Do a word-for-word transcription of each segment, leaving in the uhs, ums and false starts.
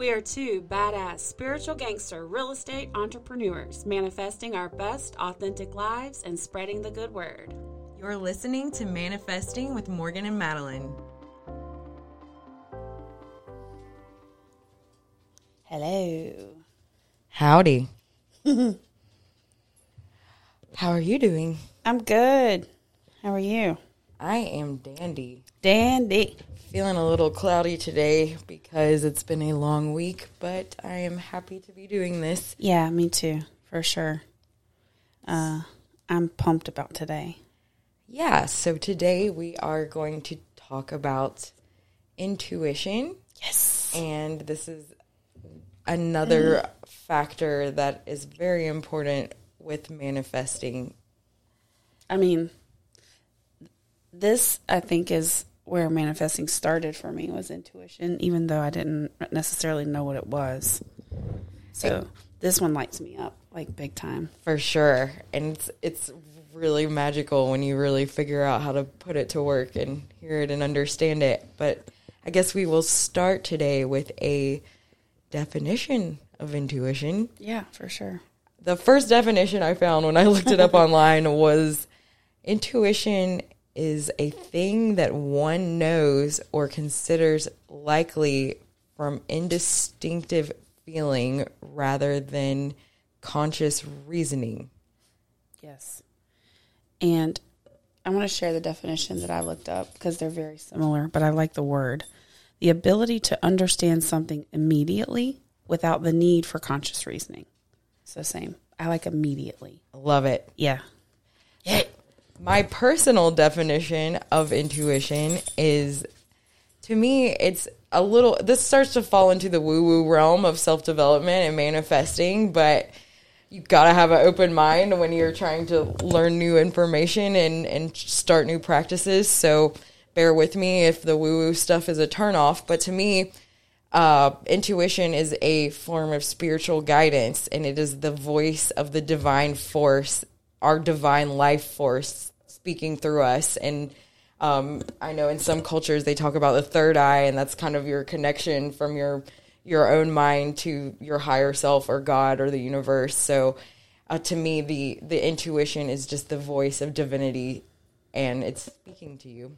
We are two badass spiritual gangster real estate entrepreneurs manifesting our best authentic lives and spreading the good word. You're listening to Manifesting with Morgan and Madeline. Hello. Howdy. How are you doing? I'm good. How are you? I am dandy. Dandy. Feeling a little cloudy today because it's been a long week, but I am happy to be doing this. Yeah, me too, for sure. Uh, I'm pumped about today. Yeah, so today we are going to talk about intuition. Yes. And this is another mm. factor that is very important with manifesting. I mean, this, I think, is where manifesting started for me, was intuition, even though I didn't necessarily know what it was. So this one lights me up, like, big time. For sure. And it's, it's really magical when you really figure out how to put it to work and hear it and understand it. But I guess we will start today with a definition of intuition. Yeah, for sure. The first definition I found when I looked it up online was intuition is a thing that one knows or considers likely from instinctive feeling rather than conscious reasoning. Yes. And I want to share the definition that I looked up because they're very similar, but I like the word. The ability to understand something immediately without the need for conscious reasoning. So same. I like immediately. Love it. Yeah. Yeah. My personal definition of intuition is, to me, it's a little, this starts to fall into the woo-woo realm of self-development and manifesting, but you got to have an open mind when you're trying to learn new information and, and start new practices. So bear with me if the woo-woo stuff is a turnoff, but to me, Uh, intuition is a form of spiritual guidance, and it is the voice of the divine force, our divine life force speaking through us. And um, I know in some cultures they talk about the third eye, and that's kind of your connection from your your own mind to your higher self or God or the universe. So uh, to me, the, the intuition is just the voice of divinity, and it's speaking to you.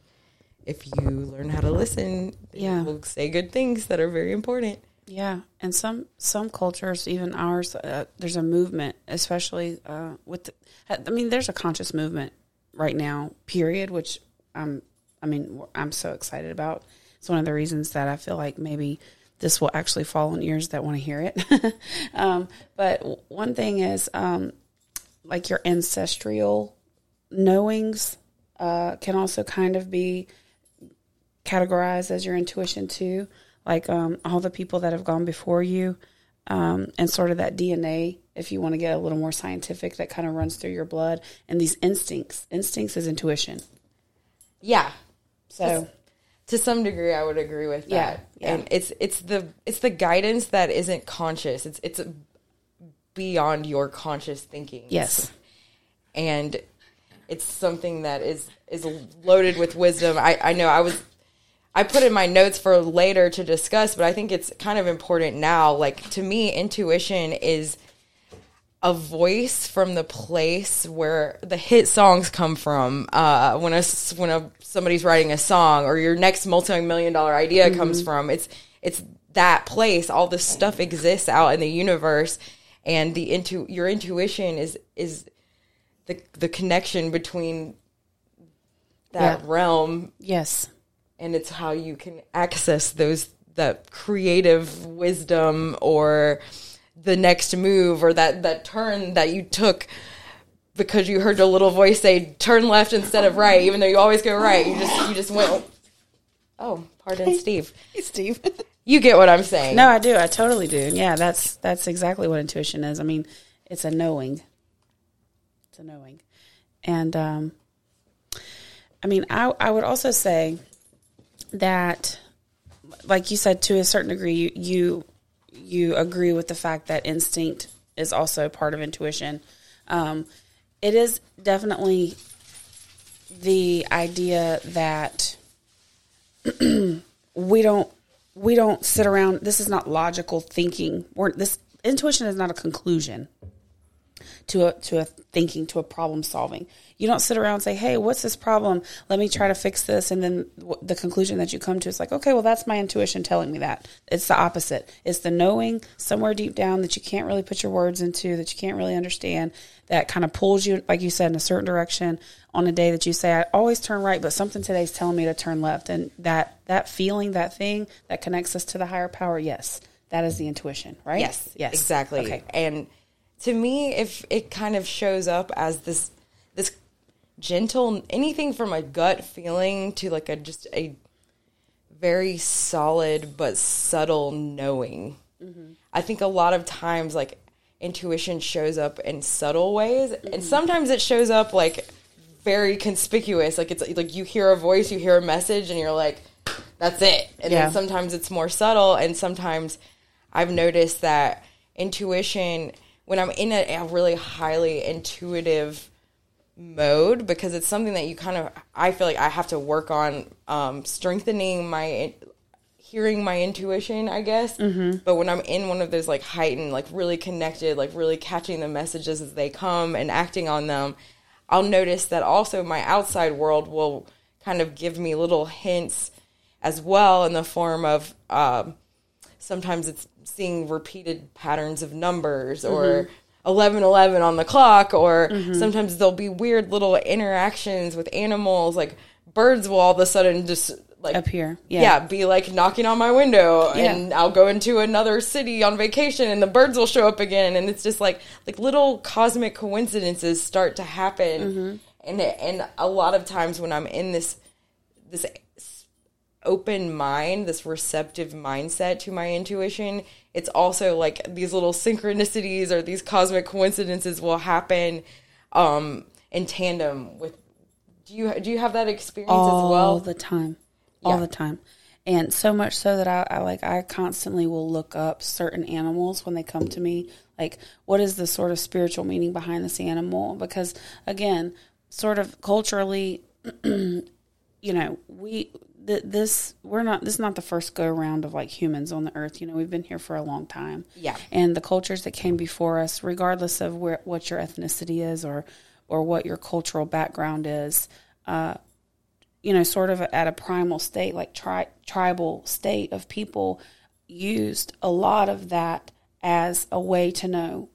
If you learn how to listen, yeah, you will say good things that are very important. Yeah, and some some cultures, even ours, uh, there's a movement, especially uh, with, the, I mean, there's a conscious movement right now, period, which I'm, I mean, I'm so excited about. It's one of the reasons that I feel like maybe this will actually fall on ears that want to hear it. um, but one thing is, um, like, your ancestral knowings uh, can also kind of be categorized as your intuition too, like um, all the people that have gone before you, um, and sort of that D N A, if you want to get a little more scientific, that kind of runs through your blood, and these instincts. Instincts is intuition. Yeah. So to some degree, I would agree with that. Yeah, yeah. And it's it's the it's the guidance that isn't conscious. It's it's beyond your conscious thinking. Yes. And it's something that is is loaded with wisdom. I, I know I was. I put in my notes for later to discuss, but I think it's kind of important now. Like, to me, intuition is a voice from the place where the hit songs come from. Uh, when a, when a, somebody's writing a song, or your next multi-million dollar idea mm-hmm. comes from, it's it's that place. All this stuff exists out in the universe, and the intu- your intuition is is the the connection between that yeah. realm. Yes. And it's how you can access those, that creative wisdom or the next move or that, that turn that you took because you heard a little voice say, turn left instead of right, even though you always go right. You just you just went, oh, pardon Steve. Hey, Steve. You get what I'm saying. No, I do. I totally do. Yeah, that's that's exactly what intuition is. I mean, it's a knowing. It's a knowing. And, um, I mean, I I would also say that, like you said, to a certain degree, you you agree with the fact that instinct is also part of intuition. Um, it is definitely the idea that we don't we don't sit around. This is not logical thinking. Or this intuition is not a conclusion to a, to a thinking, to a problem solving. You don't sit around and say, hey, what's this problem? Let me try to fix this. And then the conclusion that you come to is like, okay, well, that's my intuition telling me that. It's the opposite. It's the knowing somewhere deep down that you can't really put your words into, that you can't really understand, that kind of pulls you, like you said, in a certain direction on a day that you say, I always turn right, but something today's telling me to turn left. And that, that feeling, that thing that connects us to the higher power, yes, that is the intuition, right? Yes, yes, exactly. Okay. And to me, if it kind of shows up as this this gentle, anything from a gut feeling to like a just a very solid but subtle knowing. Mm-hmm. I think a lot of times like intuition shows up in subtle ways, mm-hmm. and sometimes it shows up like very conspicuous. Like it's like you hear a voice, you hear a message, and you're like, that's it. And yeah. then sometimes it's more subtle, and sometimes I've noticed that intuition, when I'm in a, a really highly intuitive mode, because it's something that you kind of, I feel like I have to work on um, strengthening my, hearing my intuition, I guess. Mm-hmm. But when I'm in one of those like heightened, like really connected, like really catching the messages as they come and acting on them, I'll notice that also my outside world will kind of give me little hints as well in the form of uh, sometimes it's seeing repeated patterns of numbers or eleven eleven mm-hmm. on the clock, or mm-hmm. sometimes there'll be weird little interactions with animals, like birds will all of a sudden just like appear, yeah, yeah be like knocking on my window, yeah. and I'll go into another city on vacation and the birds will show up again, and it's just like like little cosmic coincidences start to happen, mm-hmm. and and a lot of times when I'm in this this open mind, this receptive mindset to my intuition, it's also like these little synchronicities or these cosmic coincidences will happen um in tandem with. Do you do you have that experience all as well? All the time all yeah. the time And so much so that I, I like I constantly will look up certain animals when they come to me, like what is the sort of spiritual meaning behind this animal, because again, sort of culturally you know we This we're not. This is not the first go round of like humans on the earth. You know, we've been here for a long time. Yeah, and the cultures that came before us, regardless of where what your ethnicity is or or what your cultural background is, uh, you know, sort of at a primal state, like tri- tribal state of people, used a lot of that as a way to know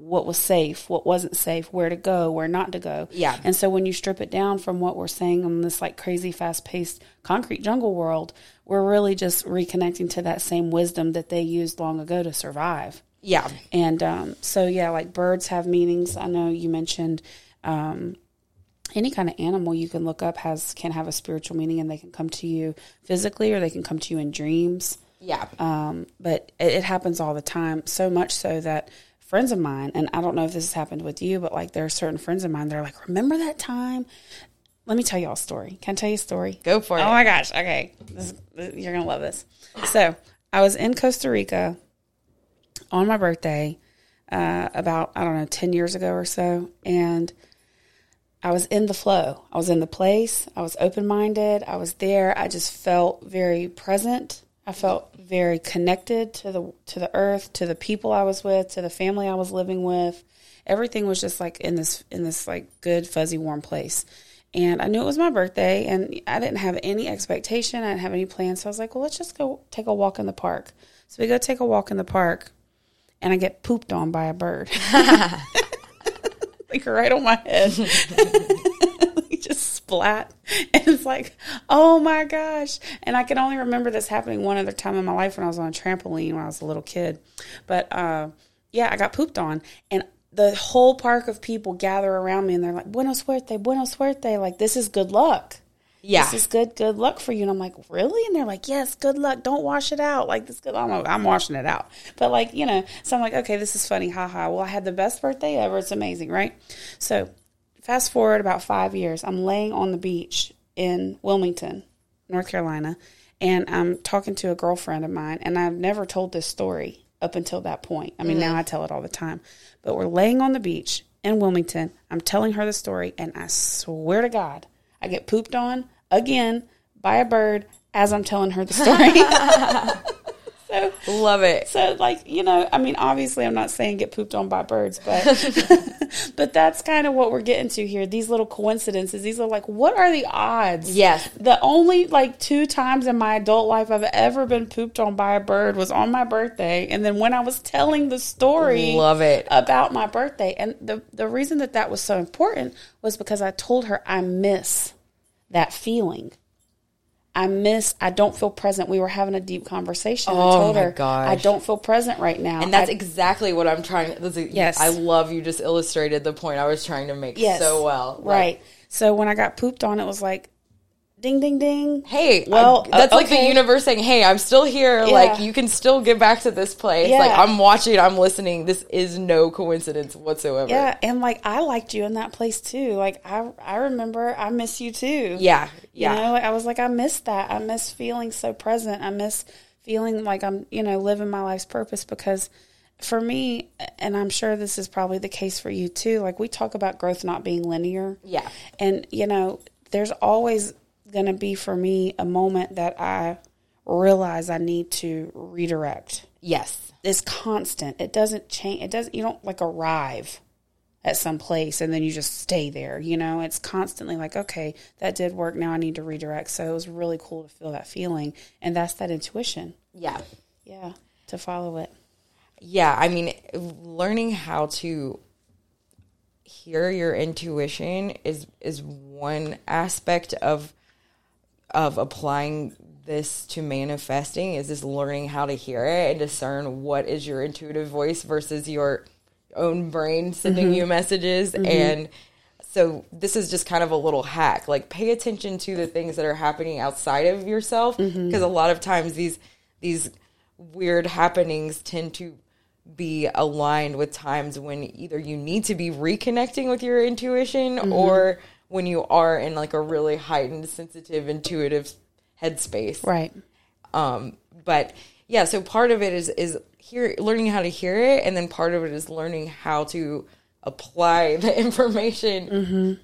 what was safe, what wasn't safe, where to go, where not to go. Yeah. And so when you strip it down from what we're saying in this like crazy fast-paced concrete jungle world, we're really just reconnecting to that same wisdom that they used long ago to survive. Yeah. And um, so, yeah, like birds have meanings. I know you mentioned um, any kind of animal you can look up has can have a spiritual meaning, and they can come to you physically or they can come to you in dreams. Yeah. Um, but it, it happens all the time, so much so that friends of mine, and I don't know if this has happened with you, but like there are certain friends of mine that are like, remember that time? Let me tell y'all a story. Can I tell you a story? Go for it. Oh my gosh. Okay. This is, you're going to love this. So I was in Costa Rica on my birthday uh, about, I don't know, ten years ago or so. And I was in the flow. I was in the place. I was open-minded. I was there. I just felt very present. I felt very connected to the to the earth, to the people I was with, to the family I was living with. Everything was just like in this in this like good fuzzy warm place. And I knew it was my birthday, and I didn't have any expectation. I didn't have any plans. So I was like, well, let's just go take a walk in the park. So we go take a walk in the park, and I get pooped on by a bird, like right on my head. Just splat, and it's like, oh my gosh. And I can only remember this happening one other time in my life, when I was on a trampoline when I was a little kid. But uh yeah I got pooped on, and the whole park of people gather around me, and they're like, buena suerte, buena suerte, like this is good luck. Yeah, this is good good luck for you. And I'm like, really? And they're like, yes, good luck, don't wash it out, like this good. I'm, I'm washing it out, but like, you know, so I'm like, okay, this is funny, haha. Well, I had the best birthday ever, it's amazing, right? So fast forward about five years, I'm laying on the beach in Wilmington, North Carolina, and I'm talking to a girlfriend of mine, and I've never told this story up until that point. I mean, mm-hmm. now I tell it all the time, but we're laying on the beach in Wilmington. I'm telling her the story, and I swear to God, I get pooped on again by a bird as I'm telling her the story. So, love it. So, like, you know, I mean, obviously I'm not saying get pooped on by birds, but but that's kind of what we're getting to here. These little coincidences, these are like, what are the odds? Yes. The only, like, two times in my adult life I've ever been pooped on by a bird was on my birthday, and then when I was telling the story love it. about my birthday. And the, the reason that that was so important was because I told her I miss that feeling. I miss, I don't feel present. We were having a deep conversation. Oh, I told my her, gosh. I don't feel present right now. And that's I, exactly what I'm trying to, yes. I love you just illustrated the point I was trying to make yes. so well. Right. Like, so when I got pooped on, it was like, ding, ding, ding. Hey, well, I'm, that's uh, like okay. the universe saying, hey, I'm still here. Yeah. Like, you can still get back to this place. Yeah. Like, I'm watching, I'm listening. This is no coincidence whatsoever. Yeah. And like, I liked you in that place too. Like, I, I remember I miss you too. Yeah. Yeah. You know, I was like, I miss that. I miss feeling so present. I miss feeling like I'm, you know, living my life's purpose, because for me, and I'm sure this is probably the case for you too. Like, we talk about growth not being linear. Yeah. And you know, there's always going to be for me a moment that I realize I need to redirect. Yes. It's constant. It doesn't change. It doesn't, you don't like arrive at some place and then you just stay there. You know, it's constantly like, okay, that did work. Now I need to redirect. So it was really cool to feel that feeling. And that's that intuition. Yeah. Yeah. To follow it. Yeah. I mean, learning how to hear your intuition is, is one aspect of, of applying this to manifesting, is this learning how to hear it and discern what is your intuitive voice versus your own brain sending mm-hmm. you messages. Mm-hmm. And so this is just kind of a little hack, like pay attention to the things that are happening outside of yourself. Mm-hmm. Cause a lot of times these, these weird happenings tend to be aligned with times when either you need to be reconnecting with your intuition mm-hmm. or when you are in like a really heightened, sensitive, intuitive headspace. Right. Um, but yeah, so part of it is, is hear, learning how to hear it. And then part of it is learning how to apply the information.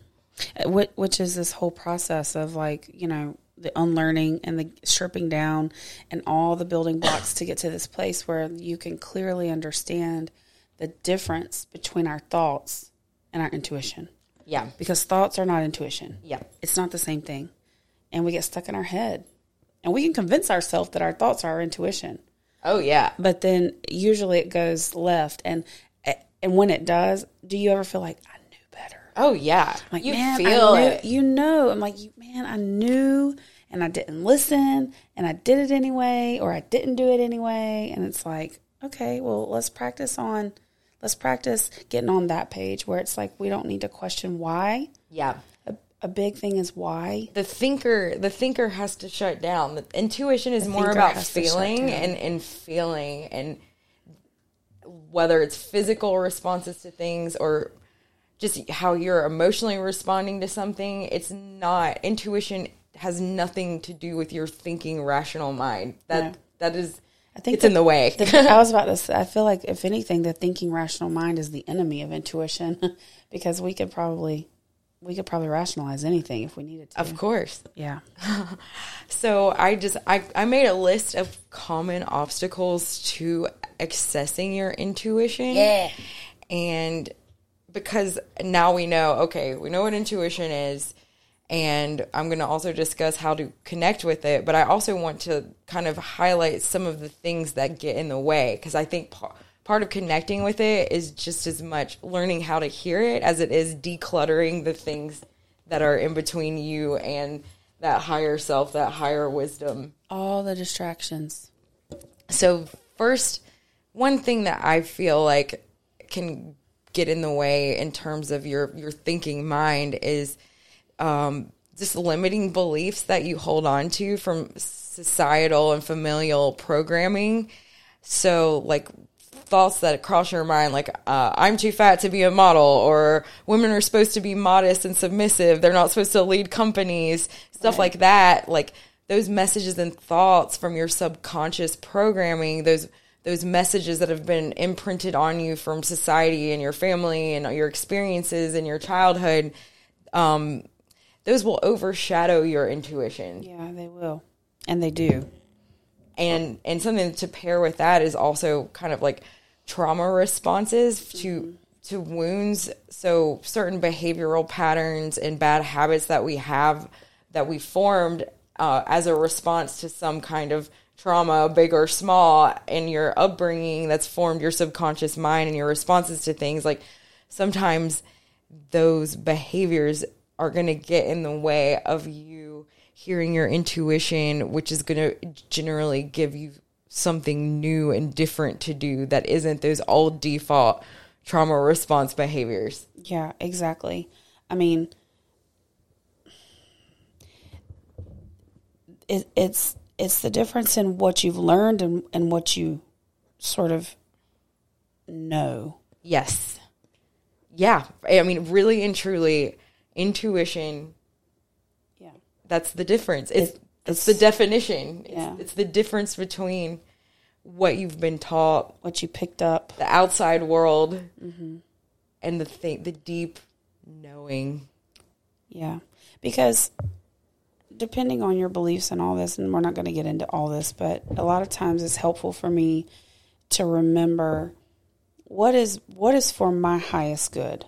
Mm-hmm. Which is this whole process of like, you know, the unlearning and the stripping down and all the building blocks to get to this place where you can clearly understand the difference between our thoughts and our intuition. Yeah. Because thoughts are not intuition. Yeah. It's not the same thing. And we get stuck in our head. And we can convince ourselves that our thoughts are our intuition. Oh, yeah. But then usually it goes left. And and when it does, do you ever feel like, I knew better? Oh, yeah. I'm like, you man, feel I knew, it. You know. I'm like, man, I knew and I didn't listen and I did it anyway, or I didn't do it anyway. And it's like, okay, well, let's practice on Let's practice getting on that page where it's like we don't need to question why. Yeah. A, a big thing is why. The thinker the thinker has to shut down. The intuition is the more about feeling and, and feeling, and whether it's physical responses to things or just how you're emotionally responding to something. It's not, intuition has nothing to do with your thinking rational mind. That no. that is I think it's the, in the way. the, I was about to say, I feel like, if anything, the thinking rational mind is the enemy of intuition, because we could probably we could probably rationalize anything if we needed to. Of course. Yeah. So I just, I, I made a list of common obstacles to accessing your intuition. Yeah. And because now we know, okay, we know what intuition is. And I'm going to also discuss how to connect with it. But I also want to kind of highlight some of the things that get in the way. Because I think par- part of connecting with it is just as much learning how to hear it as it is decluttering the things that are in between you and that higher self, that higher wisdom. All the distractions. So first, one thing that I feel like can get in the way in terms of your, your thinking mind is Um, just limiting beliefs that you hold on to from societal and familial programming. So, like, thoughts that cross your mind, like, uh, I'm too fat to be a model, or women are supposed to be modest and submissive. They're not supposed to lead companies, stuff right. like that. Like, those messages and thoughts from your subconscious programming, those those messages that have been imprinted on you from society and your family and your experiences in your childhood, um, those will overshadow your intuition. Yeah, they will. And they do. And and something to pair with that is also kind of like trauma responses to mm-hmm. to wounds. So certain behavioral patterns and bad habits that we have that we formed uh, as a response to some kind of trauma, big or small, in your upbringing that's formed your subconscious mind and your responses to things. Like sometimes those behaviors are going to get in the way of you hearing your intuition, which is going to generally give you something new and different to do that isn't those old default trauma response behaviors. Yeah, exactly. I mean, it, it's it's the difference in what you've learned and, and what you sort of know. Yes. Yeah. I mean, really and truly, intuition, yeah, that's the difference. It's, it's, it's the definition. It's, yeah. it's the difference between what you've been taught, what you picked up, the outside world, mm-hmm. and the thing, the deep knowing. Yeah, because depending on your beliefs and all this, and we're not going to get into all this, but a lot of times it's helpful for me to remember what is what is for my highest good.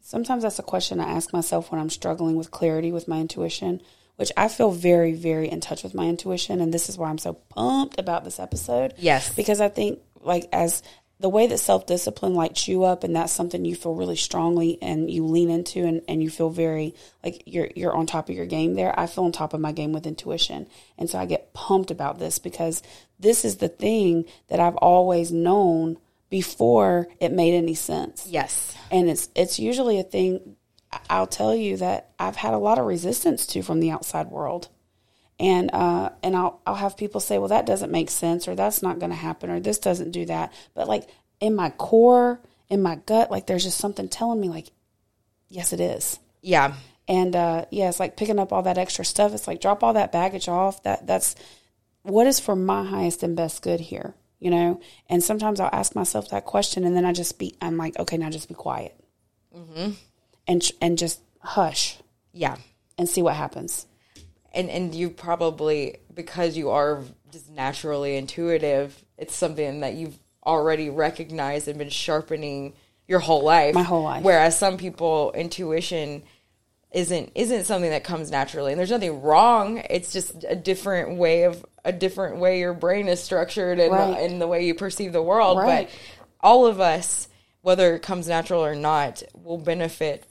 Sometimes that's a question I ask myself when I'm struggling with clarity with my intuition, which I feel very, very in touch with my intuition. And this is why I'm so pumped about this episode. Yes. Because I think, like, as the way that self-discipline lights you up, and that's something you feel really strongly and you lean into, and, and you feel very, like, you're you're on top of your game there. I feel on top of my game with intuition. And so I get pumped about this because this is the thing that I've always known before it made any sense. Yes. And it's it's usually a thing, I'll tell you, that I've had a lot of resistance to from the outside world. And uh, and I'll, I'll have people say, well, that doesn't make sense, or that's not going to happen, or this doesn't do that. But, like, in my core, in my gut, like, there's just something telling me, like, yes, it is. Yeah. And, uh, yeah, it's like picking up all that extra stuff. It's like, drop all that baggage off. That That's what is for my highest and best good here. You know, and sometimes I'll ask myself that question, and then I just be, I'm like, okay, now just be quiet, mm-hmm. and and just hush, yeah, and see what happens. And and you probably, because you are just naturally intuitive, it's something that you've already recognized and been sharpening your whole life, my whole life. Whereas some people, intuition isn't isn't something that comes naturally, and there's nothing wrong. It's just a different way of. a different way your brain is structured and right. the, and the way you perceive the world. Right. But all of us, whether it comes natural or not, will benefit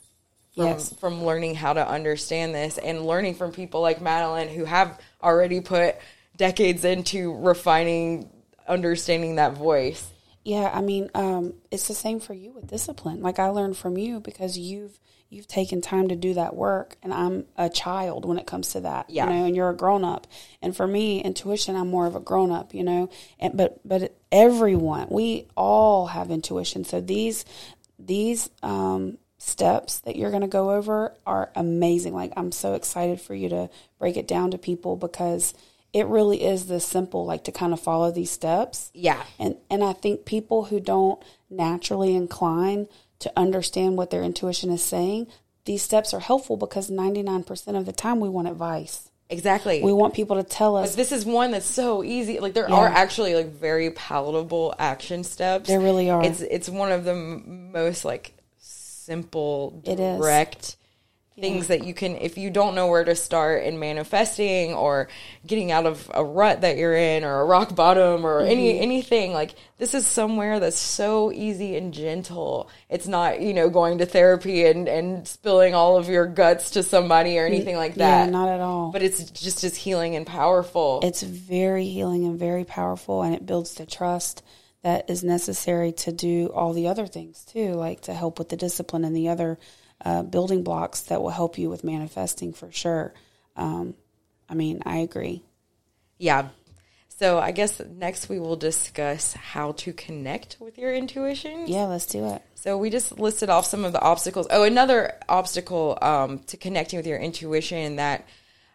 from, yes. from learning how to understand this and learning from people like Madeline, who have already put decades into refining, understanding that voice. Yeah. I mean, um, it's the same for you with discipline. Like, I learned from you because you've, You've taken time to do that work, and I'm a child when it comes to that, yeah. you know, and you're a grown up. And for me, intuition, I'm more of a grown up, you know, and, but, but everyone, we all have intuition. So these, these, um, steps that you're going to go over are amazing. Like, I'm so excited for you to break it down to people, because it really is this simple, like, to kind of follow these steps. Yeah. And, and I think people who don't naturally incline to understand what their intuition is saying, these steps are helpful, because ninety-nine percent of the time we want advice. Exactly. We want people to tell us. But this is one that's so easy. Like, there yeah. are actually, like, very palatable action steps. There really are. It's it's one of the m- most, like, simple, direct things yeah. that you can, if you don't know where to start in manifesting or getting out of a rut that you're in, or a rock bottom, or mm-hmm. any anything, like, this is somewhere that's so easy and gentle. It's not, you know, going to therapy and, and spilling all of your guts to somebody or anything like that. Yeah, not at all. But it's just as healing and powerful. It's very healing and very powerful, and it builds the trust that is necessary to do all the other things too, like to help with the discipline and the other Uh, building blocks that will help you with manifesting, for sure. Um, I mean, I agree. Yeah. So I guess next we will discuss how to connect with your intuition. Yeah, let's do it. So we just listed off some of the obstacles. Oh, another obstacle um, to connecting with your intuition that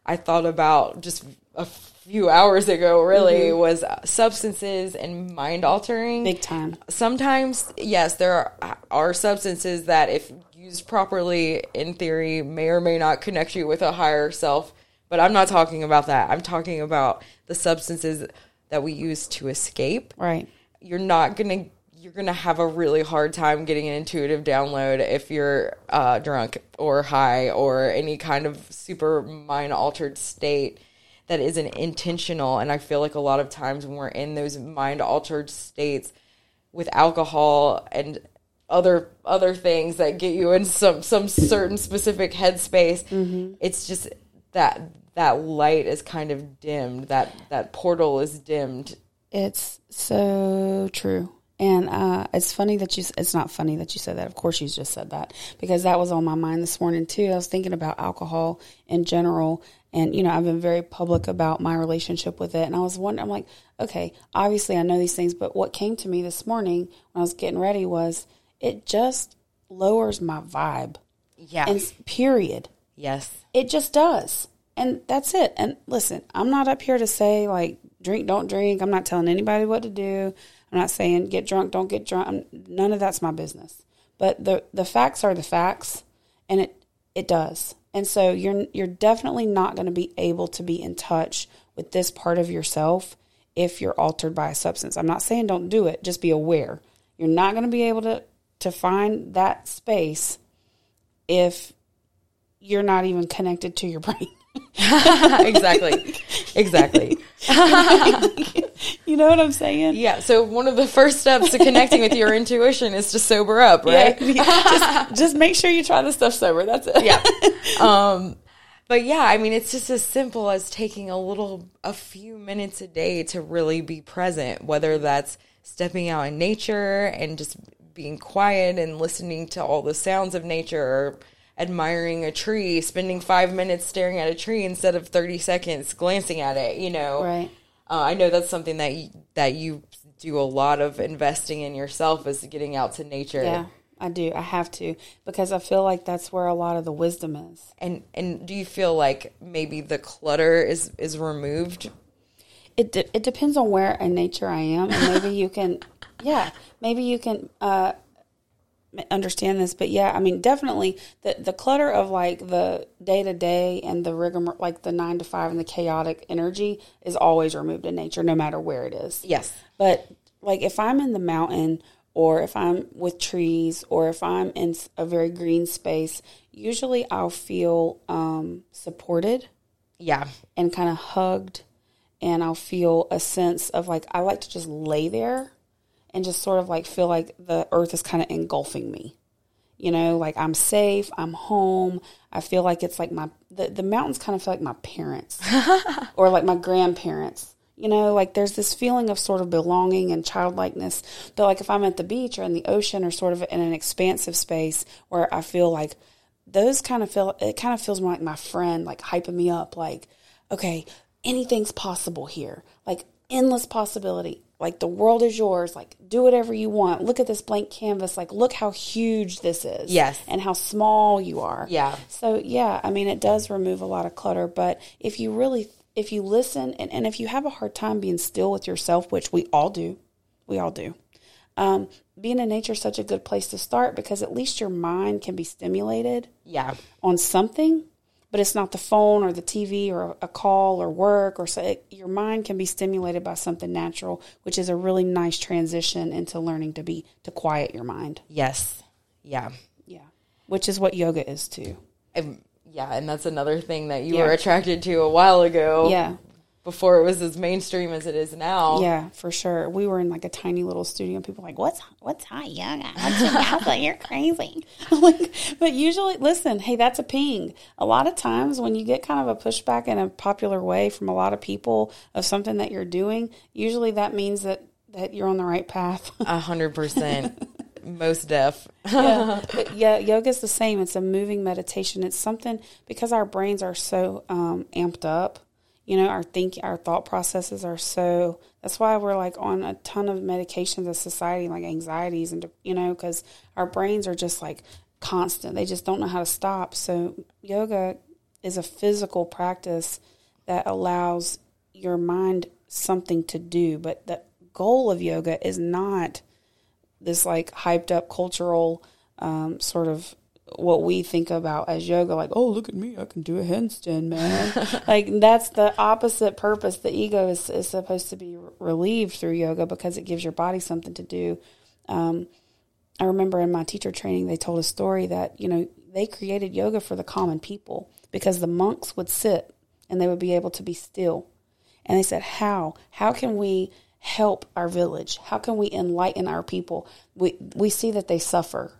I thought about just a few hours ago, really, mm-hmm. was substances and mind altering. Big time. Sometimes, yes, there are, are substances that, if used properly, in theory, may or may not connect you with a higher self, But I'm not talking about that. I'm talking about the substances that we use to escape. Right. You're not going to you're going to have a really hard time getting an intuitive download if you're uh, drunk or high or any kind of super mind-altered state that isn't intentional. And I feel like a lot of times when we're in those mind-altered states with alcohol and other other things that get you in some, some certain specific headspace, mm-hmm. it's just that that light is kind of dimmed, that, that portal is dimmed. It's so true. And uh, it's funny that you, it's not funny that you said that. Of course you just said that, because that was on my mind this morning too. I was thinking about alcohol in general. And, you know, I've been very public about my relationship with it. And I was wondering, I'm like, okay, obviously I know these things, but what came to me this morning when I was getting ready was it just lowers my vibe. Yeah. And period. Yes. It just does. And that's it. And listen, I'm not up here to say like, drink, don't drink. I'm not telling anybody what to do. I'm not saying get drunk, don't get drunk. I'm, none of that's my business. But the the facts are the facts, and it it does. And so you're you're definitely not going to be able to be in touch with this part of yourself if you're altered by a substance. I'm not saying don't do it. Just be aware. You're not going to be able to, to find that space if you're not even connected to your brain. Exactly. Exactly. You know what I'm saying? Yeah. So one of the first steps to connecting with your intuition is to sober up, right? Yeah. just, just make sure you try this stuff sober. That's it. Yeah. Um, but yeah, I mean, it's just as simple as taking a little, a few minutes a day to really be present, whether that's stepping out in nature and just being quiet and listening to all the sounds of nature, or admiring a tree, spending five minutes staring at a tree instead of thirty seconds glancing at it, you know? Right. Uh, I know that's something that you, that you do a lot of investing in yourself, is getting out to nature. Yeah, I do. I have to, because I feel like that's where a lot of the wisdom is. And and do you feel like maybe the clutter is, is removed? It de- it depends on where in nature I am. And maybe you can, yeah, maybe you can uh, understand this. But yeah, I mean, definitely the, the clutter of like the day-to-day and the rigor, like the nine to five and the chaotic energy is always removed in nature, no matter where it is. Yes. But like if I'm in the mountain, or if I'm with trees, or if I'm in a very green space, usually I'll feel um, supported. Yeah. And kind of hugged. And I'll feel a sense of like, I like to just lay there and just sort of like feel like the earth is kind of engulfing me. You know, like I'm safe, I'm home. I feel like it's like my, the, the mountains kind of feel like my parents or like my grandparents. You know, like there's this feeling of sort of belonging and childlikeness. But like if I'm at the beach or in the ocean or sort of in an expansive space where I feel like those kind of feel, it kind of feels more like my friend, like hyping me up, like, okay, anything's possible here. Like endless possibility. Like the world is yours. Like do whatever you want. Look at this blank canvas. Like look how huge this is. Yes. And how small you are. Yeah. So yeah, I mean, it does remove a lot of clutter, but if you really, if you listen and, and if you have a hard time being still with yourself, which we all do, we all do, um, being in nature is such a good place to start, because at least your mind can be stimulated. Yeah. On something. But it's not the phone or the T V or a call or work or so. It, your mind can be stimulated by something natural, which is a really nice transition into learning to be, to quiet your mind. Yes. Yeah. Yeah. Which is what yoga is too. And, yeah. And that's another thing that you yeah. were attracted to a while ago. Yeah. Before it was as mainstream as it is now. Yeah, for sure. We were in like a tiny little studio, and people were like, what's what's hot yoga? What's yoga? You're crazy. Like, but usually, listen, hey, that's a ping. A lot of times when you get kind of a pushback in a popular way from a lot of people of something that you're doing, usually that means that, that you're on the right path. A hundred percent. Most deaf. Yeah. But yeah, yoga is the same. It's a moving meditation. It's something, because our brains are so um, amped up. You know, our think, our thought processes are so, that's why we're like on a ton of medications as society, like anxieties and, you know, because our brains are just like constant. They just don't know how to stop. So yoga is a physical practice that allows your mind something to do. But the goal of yoga is not this like hyped up cultural um, sort of what we think about as yoga, like, oh, look at me, I can do a handstand, man. Like, that's the opposite purpose. The ego is, is supposed to be relieved through yoga because it gives your body something to do. Um, I remember in my teacher training, they told a story that, you know, they created yoga for the common people because the monks would sit and they would be able to be still. And they said, how? How can we help our village? How can we enlighten our people? We we see that they suffer.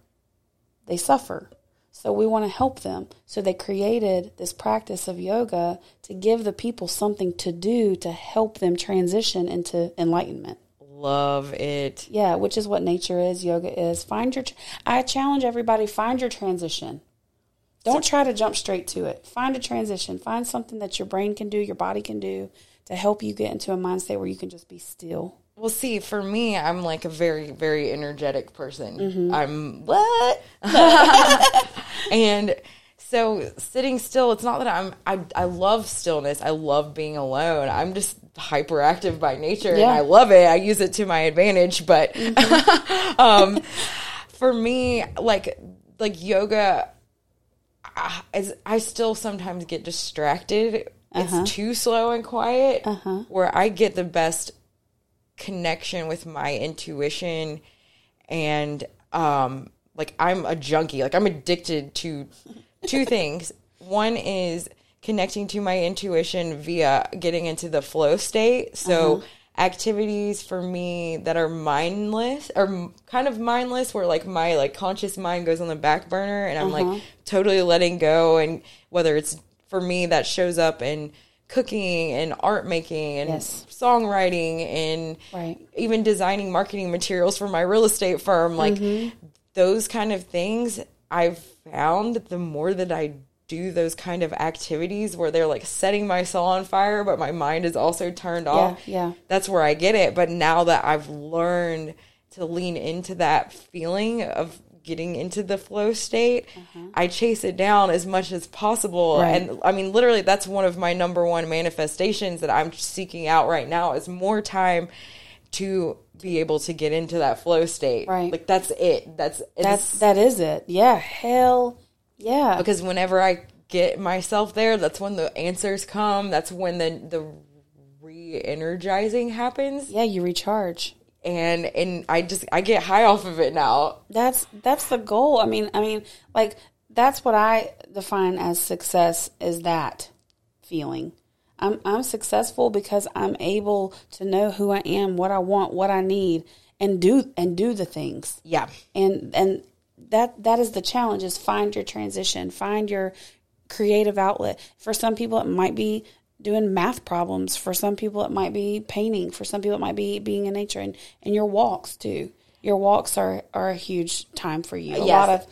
They suffer. So we want to help them. So they created this practice of yoga to give the people something to do to help them transition into enlightenment. Love it. Yeah, which is what nature is, yoga is. Find your. Tra- I challenge everybody, find your transition. Don't try to jump straight to it. Find a transition. Find something that your brain can do, your body can do to help you get into a mind state where you can just be still. Well, see, for me, I'm like a very, very energetic person. Mm-hmm. I'm, what? And so sitting still, it's not that I'm, I, I love stillness. I love being alone. I'm just hyperactive by nature, yeah. And I love it. I use it to my advantage. But mm-hmm. um, for me, like like yoga, I, I still sometimes get distracted. Uh-huh. It's too slow and quiet, uh-huh. where I get the best connection with my intuition, and um, like I'm a junkie. Like I'm addicted to two things. One is connecting to my intuition via getting into the flow state. So uh-huh. activities for me that are mindless or kind of mindless, where like my like conscious mind goes on the back burner, and I'm uh-huh. like totally letting go. And whether it's for me, that shows up in cooking and art making and yes. songwriting and right. even designing marketing materials for my real estate firm. Like mm-hmm. those kind of things, I've found the more that I do those kind of activities where they're like setting my soul on fire, but my mind is also turned yeah, off. Yeah. That's where I get it. But now that I've learned to lean into that feeling of getting into the flow state, uh-huh. I chase it down as much as possible. Right. And I mean, literally, that's one of my number one manifestations that I'm seeking out right now is more time to be able to get into that flow state. Right. Like that's it. That's, that's that is it. Yeah. Hell yeah. Because whenever I get myself there, that's when the answers come. That's when the, the re-energizing happens. Yeah. You recharge. And and I just I get high off of it now. That's that's the goal. I mean I mean like that's what I define as success, is that feeling. I'm I'm successful because I'm able to know who I am, what I want, what I need, and do and do the things. Yeah. And and that that is the challenge, is find your transition, find your creative outlet. For some people it might be doing math problems. For some people, it might be painting. For some people, it might be being in nature. And, and your walks, too. Your walks are, are a huge time for you. A yes. lot of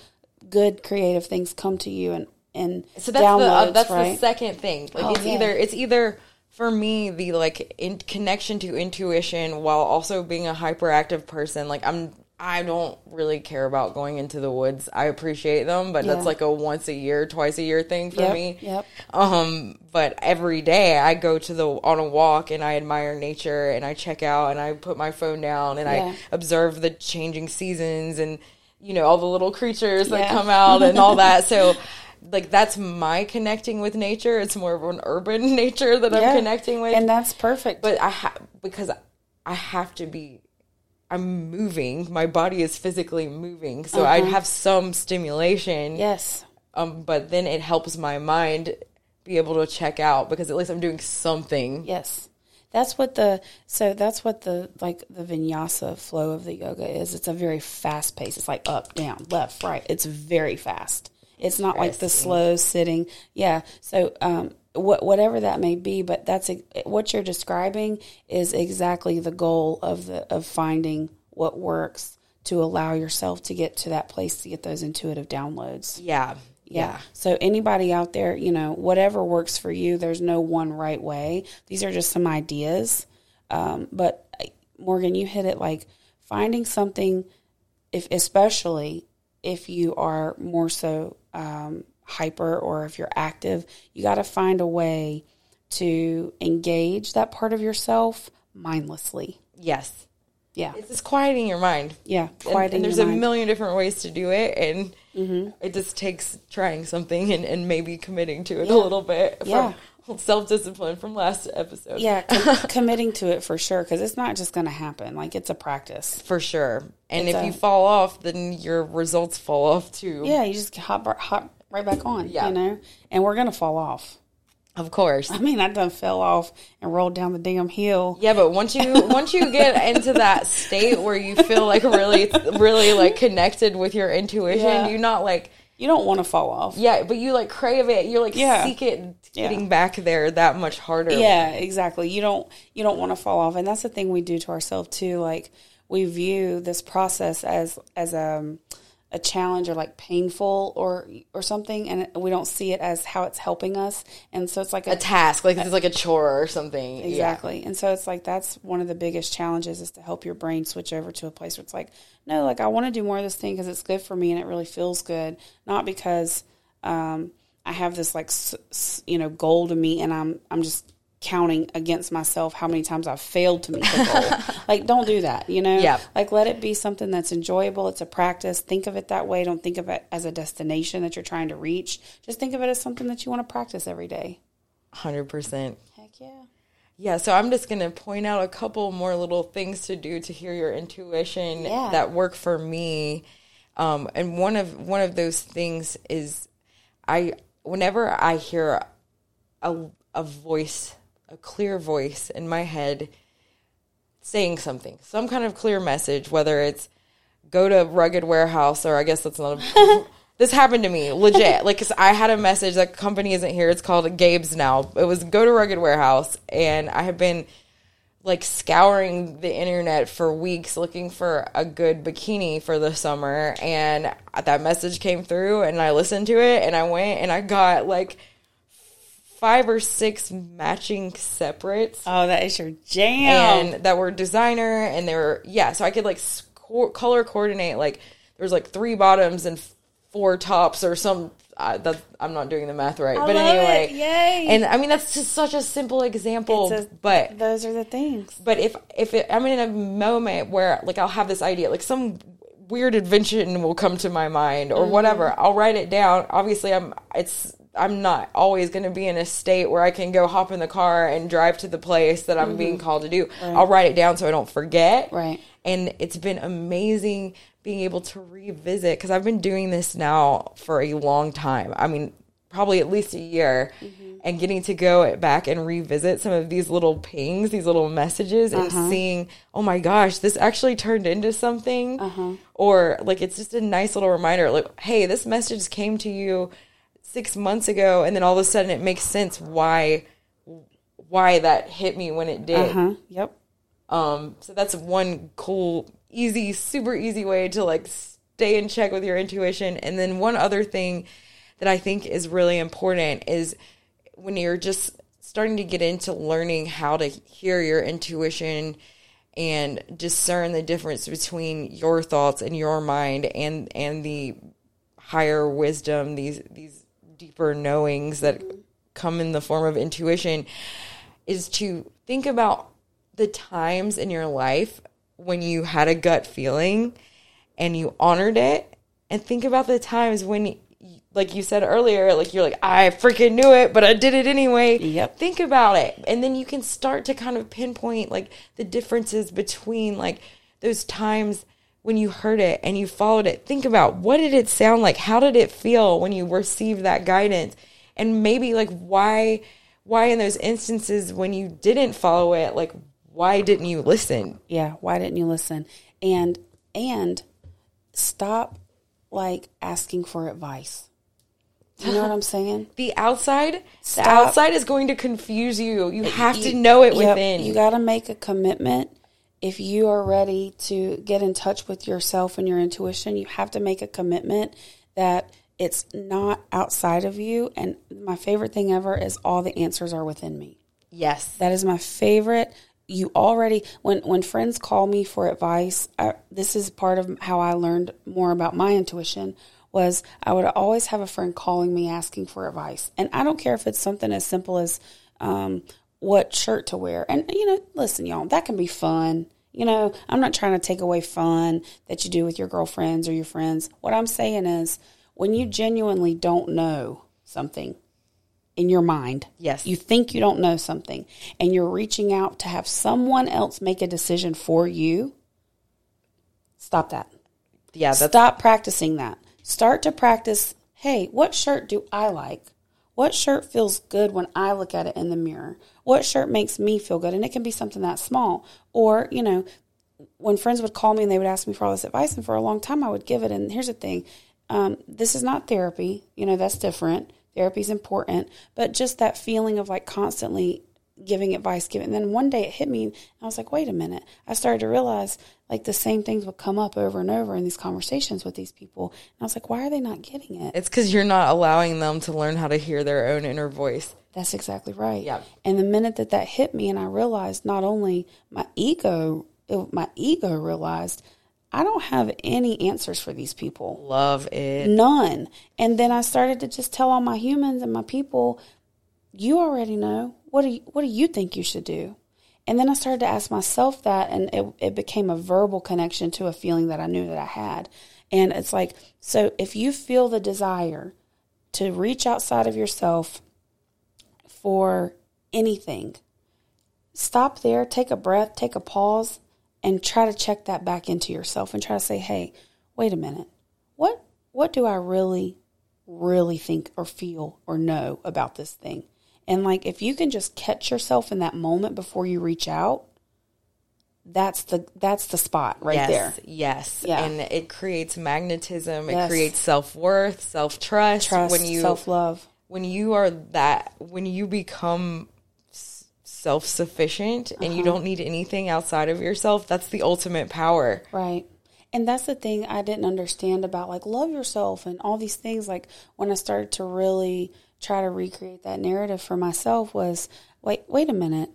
good creative things come to you and, and so that's downloads, the, uh, that's right? the second thing. Like oh, it's yeah. either it's either, for me, the like in connection to intuition while also being a hyperactive person. Like, I'm... I don't really care about going into the woods. I appreciate them, but yeah. that's like a once a year, twice a year thing for yep, me. Yep. Um, but every day I go to the on a walk and I admire nature and I check out and I put my phone down and yeah. I observe the changing seasons and, you know, all the little creatures that yeah. come out and all that. So like that's my connecting with nature. It's more of an urban nature that yeah. I'm connecting with. And that's perfect. But I ha- because I have to be I'm moving. My body is physically moving. So uh-huh. I have some stimulation. Yes. Um, but then it helps my mind be able to check out because at least I'm doing something. Yes. That's what the, so that's what the, like the vinyasa flow of the yoga is. It's a very fast pace. It's like up, down, left, right. It's very fast. It's not like the slow sitting. Yeah. So, um, What, whatever that may be, but that's a, what you're describing is exactly the goal of the of finding what works to allow yourself to get to that place to get those intuitive downloads. Yeah, yeah. yeah. So anybody out there, you know, whatever works for you. There's no one right way. These are just some ideas. Um, but Morgan, you hit it, like finding something, if especially if you are more so. Um, hyper or if you're active, you got to find a way to engage that part of yourself mindlessly. Yes. Yeah. It's just quieting your mind. Yeah, quieting and, and there's your mind. There's a million different ways to do it, and mm-hmm. it just takes trying something and, and maybe committing to it yeah. a little bit. Yeah. From self-discipline from last episode. Yeah, com- committing to it for sure, because it's not just going to happen. Like, it's a practice. For sure. And it's if a, you fall off, then your results fall off, too. Yeah, you just hop, hop right back on, yeah. you know? And we're going to fall off. Of course. I mean, I done fell off and rolled down the damn hill. Yeah, but once you once you get into that state where you feel like really really like connected with your intuition, yeah. you're not like you don't want to fall off. Yeah, but you like crave it. You're like yeah. seek it getting yeah. back there that much harder. Yeah, exactly. You don't you don't want to fall off, and that's the thing we do to ourselves too. Like, we view this process as as um a challenge or like painful or or something, and we don't see it as how it's helping us, and so it's like a, a task, like it's like a chore or something. Exactly. Yeah. And so it's like, that's one of the biggest challenges, is to help your brain switch over to a place where it's like, no, like I want to do more of this thing because it's good for me and it really feels good, not because um I have this like s- s- you know goal to me, and I'm I'm just counting against myself how many times I've failed to meet the goal. Like, don't do that, you know? Yeah. Like, let it be something that's enjoyable. It's a practice. Think of it that way. Don't think of it as a destination that you're trying to reach. Just think of it as something that you want to practice every day. one hundred percent. Heck yeah. Yeah, so I'm just going to point out a couple more little things to do to hear your intuition yeah. that work for me. Um, and one of one of those things is I whenever I hear a, a voice a clear voice in my head saying something, some kind of clear message, whether it's go to Rugged Warehouse, or I guess that's not a, this happened to me, legit. Like, cause I had a message, that company isn't here, it's called Gabe's now. It was go to Rugged Warehouse, and I had been like scouring the internet for weeks looking for a good bikini for the summer, and that message came through, and I listened to it, and I went and I got like five or six matching separates. Oh, that is your jam. And that were designer, and they were, yeah, so I could, like, sco- color coordinate, like, there was, like, three bottoms and four tops or some, uh, that, I'm not doing the math right, I but love anyway. It. Yay. And, I mean, that's just such a simple example, a, but. Those are the things. But if, if it, I'm in a moment where, like, I'll have this idea, like, some weird invention will come to my mind or mm-hmm. whatever. I'll write it down. Obviously, I'm, it's, I'm not always going to be in a state where I can go hop in the car and drive to the place that I'm mm-hmm. being called to do. Right. I'll write it down so I don't forget. Right. And it's been amazing being able to revisit, because I've been doing this now for a long time. I mean, probably at least a year, mm-hmm. and getting to go back and revisit some of these little pings, these little messages, uh-huh. and seeing, oh my gosh, this actually turned into something. Uh-huh. Or like, it's just a nice little reminder, like, hey, this message came to you six months ago, and then all of a sudden it makes sense why why that hit me when it did. Uh-huh. Yep. Um, so that's one cool, easy, super easy way to like stay in check with your intuition. And then one other thing that I think is really important is when you're just starting to get into learning how to hear your intuition and discern the difference between your thoughts and your mind and and the higher wisdom, these these deeper knowings that come in the form of intuition, is to think about the times in your life when you had a gut feeling and you honored it, and think about the times when, like you said earlier, like you're like, I freaking knew it, but I did it anyway. Yep. Think about it. And then you can start to kind of pinpoint like the differences between like those times when you heard it and you followed it. Think about, what did it sound like? How did it feel when you received that guidance? And maybe like why, why in those instances when you didn't follow it, like why didn't you listen? Yeah. Why didn't you listen? And, and stop like asking for advice. You know what I'm saying? The outside, stop. The outside is going to confuse you. You have you, to know it yep, within. You got to make a commitment. If you are ready to get in touch with yourself and your intuition, you have to make a commitment that it's not outside of you. And my favorite thing ever is all the answers are within me. Yes. That is my favorite. You already, when, when friends call me for advice, I, this is part of how I learned more about my intuition, was I would always have a friend calling me asking for advice. And I don't care if it's something as simple as, um, what shirt to wear. And, you know, listen, y'all, that can be fun. You know, I'm not trying to take away fun that you do with your girlfriends or your friends. What I'm saying is when you genuinely don't know something in your mind, yes, you think you don't know something, and you're reaching out to have someone else make a decision for you, stop that. Yeah, that's- Stop practicing that. Start to practice, hey, what shirt do I like? What shirt feels good when I look at it in the mirror? What shirt makes me feel good? And it can be something that small. Or, you know, when friends would call me and they would ask me for all this advice, and for a long time I would give it. And here's the thing. Um, this is not therapy. You know, that's different. Therapy is important. But just that feeling of like constantly giving advice, giving. And then one day it hit me and I was like, wait a minute. I started to realize like the same things would come up over and over in these conversations with these people. And I was like, why are they not getting it? It's because you're not allowing them to learn how to hear their own inner voice. That's exactly right. Yeah. And the minute that that hit me and I realized not only my ego, it, my ego realized I don't have any answers for these people. Love it. None. And then I started to just tell all my humans and my people, you already know. What do you, what do you think you should do? And then I started to ask myself that, and it, it became a verbal connection to a feeling that I knew that I had. And it's like, so if you feel the desire to reach outside of yourself for anything, stop there, take a breath, take a pause, and try to check that back into yourself and try to say, hey, wait a minute. What, what do I really, really think or feel or know about this thing? And, like, if you can just catch yourself in that moment before you reach out, that's the that's the spot right yes, there. Yes, yeah. And it creates magnetism. Yes. It creates self-worth, self-trust. Trust, when you, self-love. When you are that, when you become self-sufficient uh-huh. and you don't need anything outside of yourself, that's the ultimate power. Right. And that's the thing I didn't understand about, like, love yourself and all these things. Like, when I started to really try to recreate that narrative for myself was, wait, wait a minute.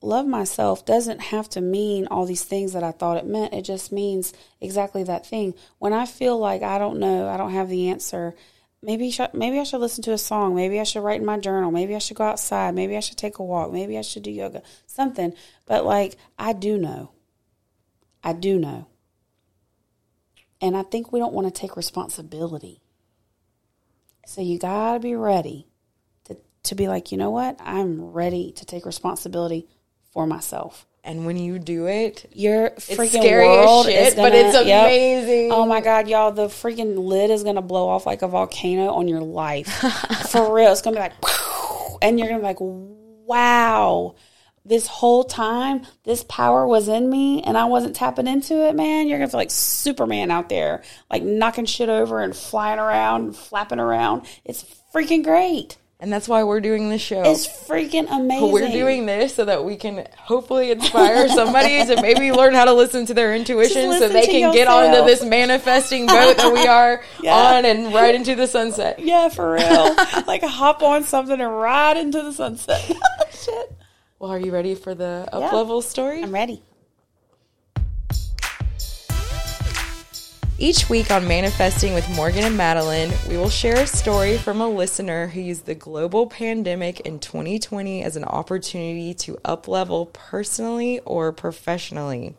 Love myself doesn't have to mean all these things that I thought it meant. It just means exactly that thing. When I feel like I don't know, I don't have the answer, maybe maybe I should listen to a song. Maybe I should write in my journal. Maybe I should go outside. Maybe I should take a walk. Maybe I should do yoga, something. But, like, I do know. I do know. And I think we don't want to take responsibility. So you got to be ready to, to be like, you know what? I'm ready to take responsibility for myself. And when you do it, your freaking world is gonna, but it's amazing. Yep. Oh, my God, y'all. The freaking lid is going to blow off like a volcano on your life. For real. It's going to be like, poof, and you're going to be like, wow. This whole time, this power was in me, and I wasn't tapping into it, man. You're going to feel like Superman out there, like knocking shit over and flying around and flapping around. It's freaking great. And that's why we're doing this show. It's freaking amazing. We're doing this so that we can hopefully inspire somebody to maybe learn how to listen to their intuition so they can yourself. Get onto this manifesting boat that we are yeah. on and ride into the sunset. Yeah, for real. Like, hop on something and ride into the sunset. Shit. Well, are you ready for the up-level yeah, story? I'm ready. Each week on Manifesting with Morgan and Madeline, we will share a story from a listener who used the global pandemic in twenty twenty as an opportunity to up-level personally or professionally.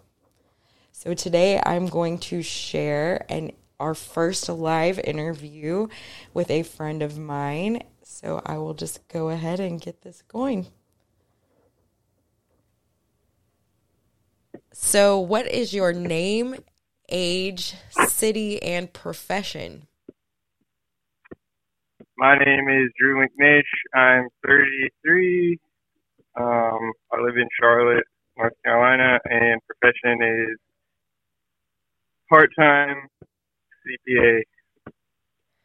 So today I'm going to share an our first live interview with a friend of mine. So I will just go ahead and get this going. So what is your name, age, city, and profession? My name is Drew McNish. I'm thirty-three. Um, I live in Charlotte, North Carolina, and profession is part-time C P A,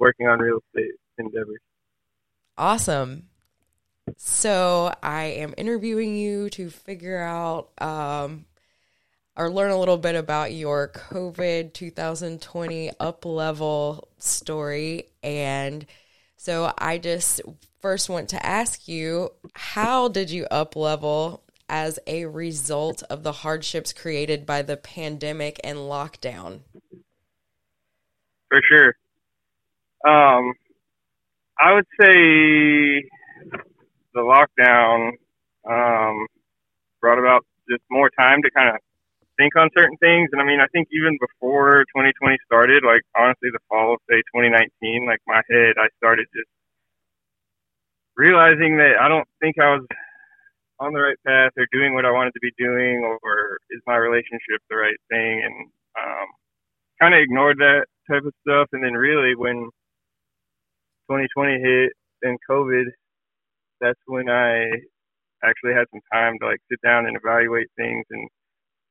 working on real estate endeavors. Awesome. So I am interviewing you to figure out... Um, or learn a little bit about your COVID twenty twenty up-level story. And so I just first want to ask you, how did you up-level as a result of the hardships created by the pandemic and lockdown? For sure. Um, I would say the lockdown um, brought about just more time to kind of think on certain things. And I mean, I think even before twenty twenty started, like honestly, the fall of say twenty nineteen, like my head, I started just realizing that I don't think I was on the right path or doing what I wanted to be doing, or is my relationship the right thing? And um, kind of ignored that type of stuff. And then really when twenty twenty hit and COVID, that's when I actually had some time to like sit down and evaluate things and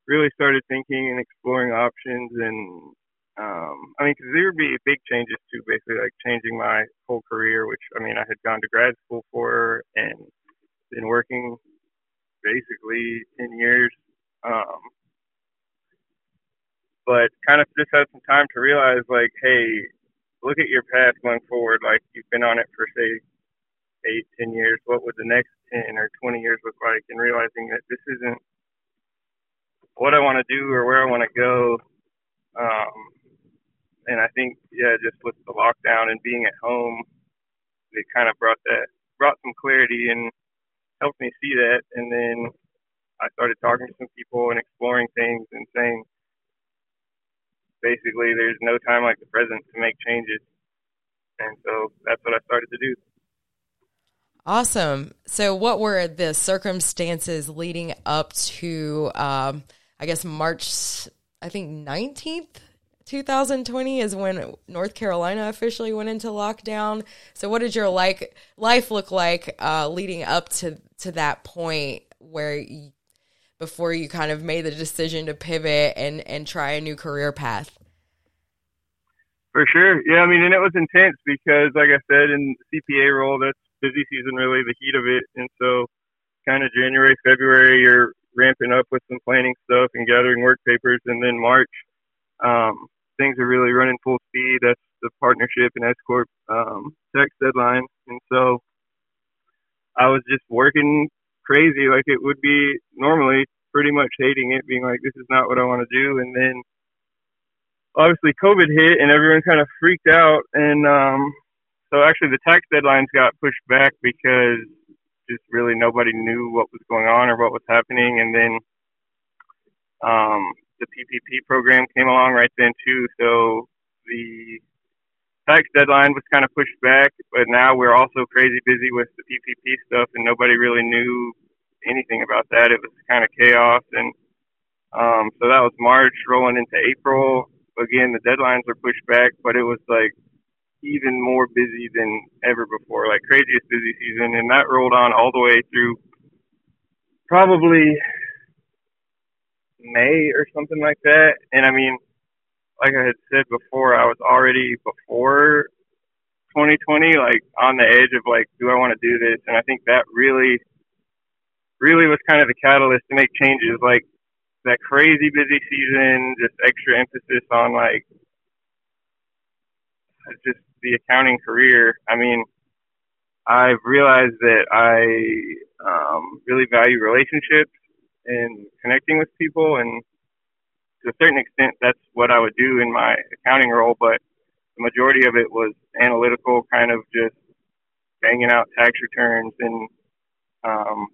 really started thinking and exploring options. And um, I mean, because there would be big changes too, basically like changing my whole career, which I mean, I had gone to grad school for and been working basically ten years. Um, but kind of just had some time to realize like, hey, look at your path going forward. Like you've been on it for say eight, ten years. What would the next ten or twenty years look like? And realizing that this isn't what I want to do or where I want to go. Um, and I think, yeah, just with the lockdown and being at home, it kind of brought that, brought some clarity and helped me see that. And then I started talking to some people and exploring things and saying, basically, there's no time like the present to make changes. And so that's what I started to do. Awesome. So what were the circumstances leading up to, um, I guess, March, I think nineteenth, twenty twenty is when North Carolina officially went into lockdown. So what did your like life look like uh, leading up to, to that point where you, before you kind of made the decision to pivot and, and try a new career path? For sure. Yeah, I mean, and it was intense because, like I said, in the C P A role, that's busy season, really the heat of it. And so kind of January, February, you're ramping up with some planning stuff and gathering work papers. And then March, um, things are really running full speed. That's the partnership and S Corp um, tax deadline. And so I was just working crazy like it would be normally, pretty much hating it, being like, this is not what I want to do. And then obviously COVID hit and everyone kind of freaked out. And, um, So actually the tax deadlines got pushed back because just really nobody knew what was going on or what was happening. And then um, the P P P program came along right then too. So the tax deadline was kind of pushed back, but now we're also crazy busy with the P P P stuff and nobody really knew anything about that. It was kind of chaos. And um, so that was March rolling into April. Again, the deadlines were pushed back, but it was like even more busy than ever before, like craziest busy season. And that rolled on all the way through probably May or something like that. And I mean, like I had said before, I was already before twenty twenty, like on the edge of like, do I want to do this? And I think that really, really was kind of the catalyst to make changes. Like that crazy busy season, just extra emphasis on like just the accounting career. I mean, I've realized that I um, really value relationships and connecting with people. And to a certain extent, that's what I would do in my accounting role. But the majority of it was analytical, kind of just banging out tax returns and um,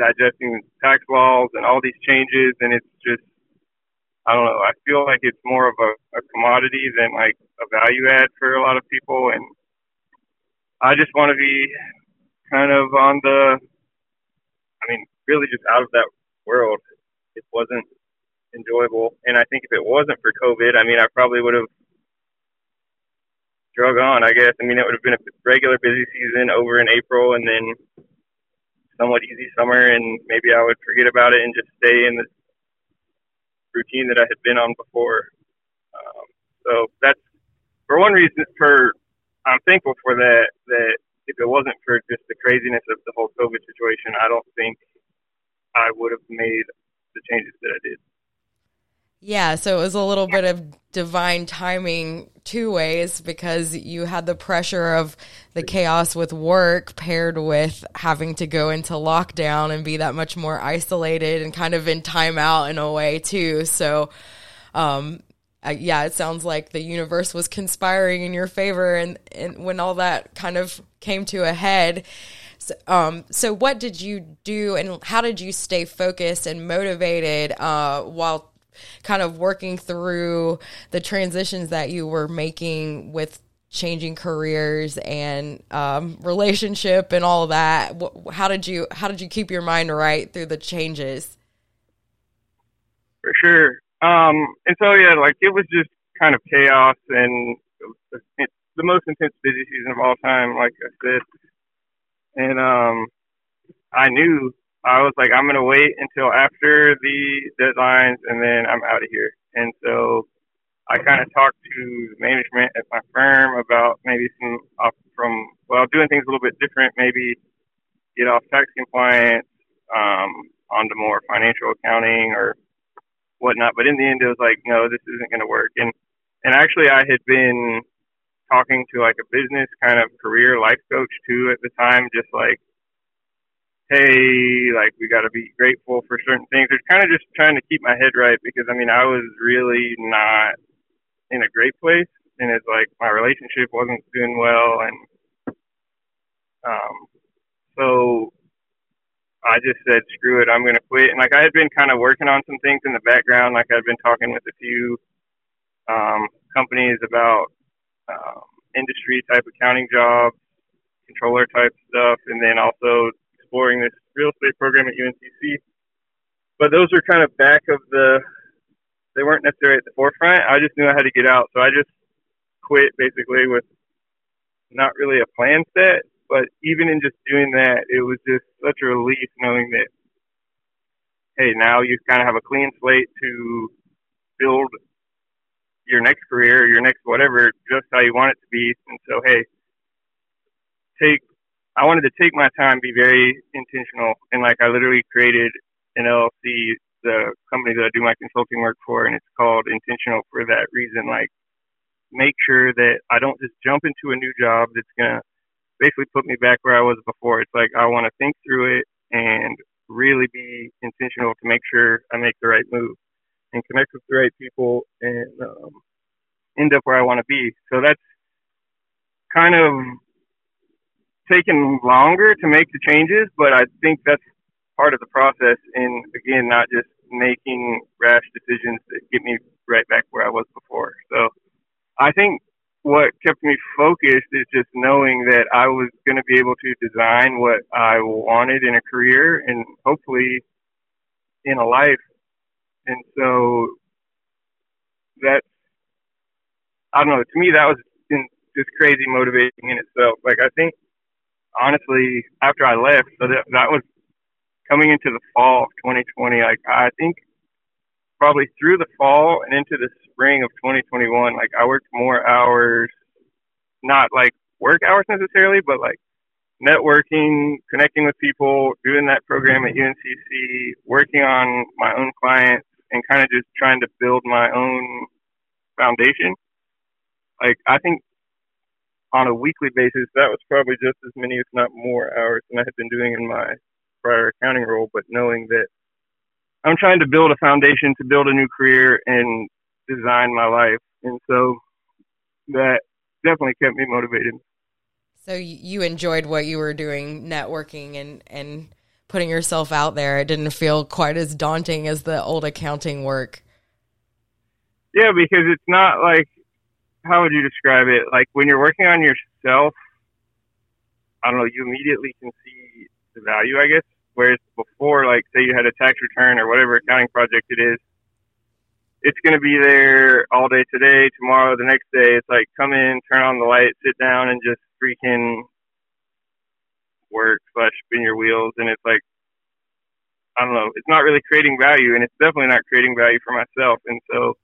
digesting tax laws and all these changes. And it's just, I don't know, I feel like it's more of a, a commodity than like a value add for a lot of people. And I just want to be kind of on the, I mean, really just out of that world. It wasn't enjoyable. And I think if it wasn't for COVID, I mean, I probably would have drug on, I guess. I mean, it would have been a regular busy season over in April and then somewhat easy summer. And maybe I would forget about it and just stay in the routine that I had been on before. Um, so that's, for one reason, for I'm thankful for that, that if it wasn't for just the craziness of the whole COVID situation, I don't think I would have made the changes that I did. Yeah, so it was a little bit of divine timing two ways, because you had the pressure of the chaos with work paired with having to go into lockdown and be that much more isolated and kind of in timeout in a way too. So, um Uh, yeah, it sounds like the universe was conspiring in your favor, and, and when all that kind of came to a head. So, um, so what did you do, and how did you stay focused and motivated uh, while kind of working through the transitions that you were making with changing careers and um, relationship and all of that. How did you how did you keep your mind right through the changes? For sure. Um, and so, yeah, like it was just kind of chaos and it, the most intense busy season of all time, like I said. And um, I knew I was like, I'm going to wait until after the deadlines and then I'm out of here. And so I kind of talked to management at my firm about maybe some off from, well, doing things a little bit different, maybe get off tax compliance, um, onto more financial accounting or whatnot. But in the end, it was like, no, this isn't going to work. And, and actually I had been talking to like a business kind of career life coach too at the time, just like, hey, like we got to be grateful for certain things. It's kind of just trying to keep my head right because, I mean, I was really not in a great place. And it's like my relationship wasn't doing well. And um, so I just said, screw it, I'm going to quit. And like I had been kind of working on some things in the background. Like I'd been talking with a few um, companies about um, industry type accounting jobs, controller type stuff, and then also exploring this real estate program at U N C C. But those were kind of back of the, they weren't necessarily at the forefront. I just knew I had to get out. So I just quit basically with not really a plan set. But even in just doing that, it was just such a relief knowing that, hey, now you kind of have a clean slate to build your next career, your next whatever, just how you want it to be. And so, hey, take, I wanted to take my time, be very intentional. And like, I literally created an L L C, the company that I do my consulting work for, and it's called Intentional for that reason. Like, make sure that I don't just jump into a new job that's going to basically put me back where I was before. It's like, I want to think through it and really be intentional to make sure I make the right move and connect with the right people and um, end up where I want to be. So that's kind of taken longer to make the changes, but I think that's part of the process. And again, not just making rash decisions that get me right back where I was before. So I think what kept me focused is just knowing that I was going to be able to design what I wanted in a career and hopefully in a life. And so that, I don't know, to me, that was just crazy motivating in itself. Like, I think honestly, after I left, so that, that was coming into the fall of twenty twenty. Like, I think probably through the fall and into the spring of twenty twenty-one, like I worked more hours, not like work hours necessarily, but like networking, connecting with people, doing that program at U N C C, working on my own clients and kind of just trying to build my own foundation. Like, I think on a weekly basis, that was probably just as many, if not more, hours than I had been doing in my prior accounting role. But knowing that I'm trying to build a foundation to build a new career and design my life. And so that definitely kept me motivated. So you enjoyed what you were doing, networking and, and putting yourself out there. It didn't feel quite as daunting as the old accounting work. Yeah, because it's not like, how would you describe it? Like, when you're working on yourself, I don't know, you immediately can see the value, I guess. Whereas before, like, say you had a tax return or whatever accounting project it is, it's going to be there all day today, tomorrow, the next day. It's like, come in, turn on the light, sit down, and just freaking work slash spin your wheels. And it's like, I don't know, it's not really creating value, and it's definitely not creating value for myself. And so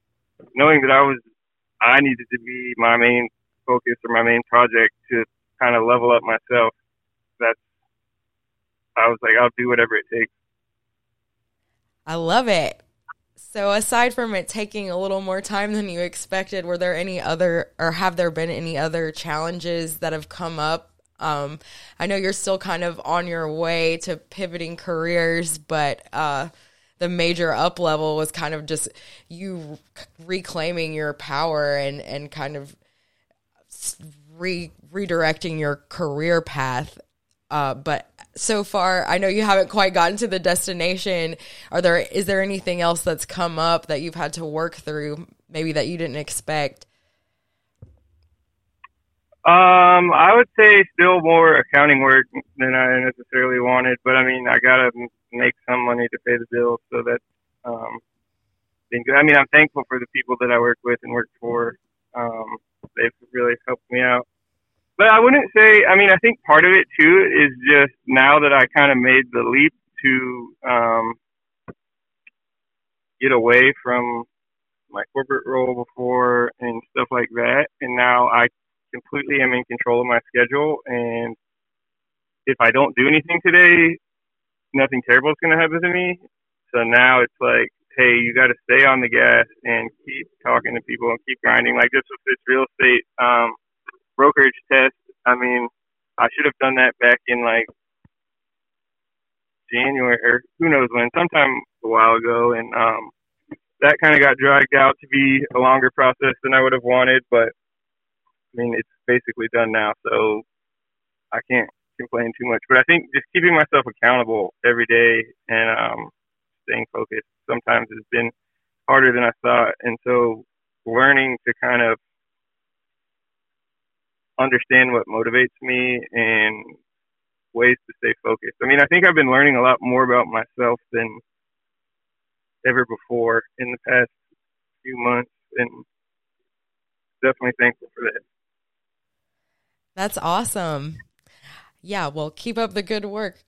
knowing that I was I needed to be my main focus or my main project to kind of level up myself. That's, I was like, I'll do whatever it takes. I love it. So aside from it taking a little more time than you expected, were there any other, or have there been any other challenges that have come up? Um, I know you're still kind of on your way to pivoting careers, but, uh, the major up level was kind of just you reclaiming your power and, and kind of re- redirecting your career path. Uh, but so far, I know you haven't quite gotten to the destination. Are there, is there anything else that's come up that you've had to work through, maybe that you didn't expect? Um, I would say still more accounting work than I necessarily wanted, but I mean, I gotta make some money to pay the bills, so that's um, been good. I mean, I'm thankful for the people that I work with and work for. Um, they've really helped me out. But I wouldn't say, I mean, I think part of it too is just now that I kind of made the leap to um, get away from my corporate role before and stuff like that. And now I completely am in control of my schedule. And if I don't do anything today, nothing terrible is going to happen to me. So now it's like, hey, you got to stay on the gas and keep talking to people and keep grinding. Like this was this real estate um, brokerage test. I mean, I should have done that back in like January or who knows when, sometime a while ago. And um, that kind of got dragged out to be a longer process than I would have wanted. But I mean, it's basically done now, so I can't complain too much. But I think just keeping myself accountable every day and um, staying focused sometimes has been harder than I thought. And so learning to kind of understand what motivates me and ways to stay focused. I mean, I think I've been learning a lot more about myself than ever before in the past few months, and definitely thankful for that. That's awesome. Yeah, well, keep up the good work.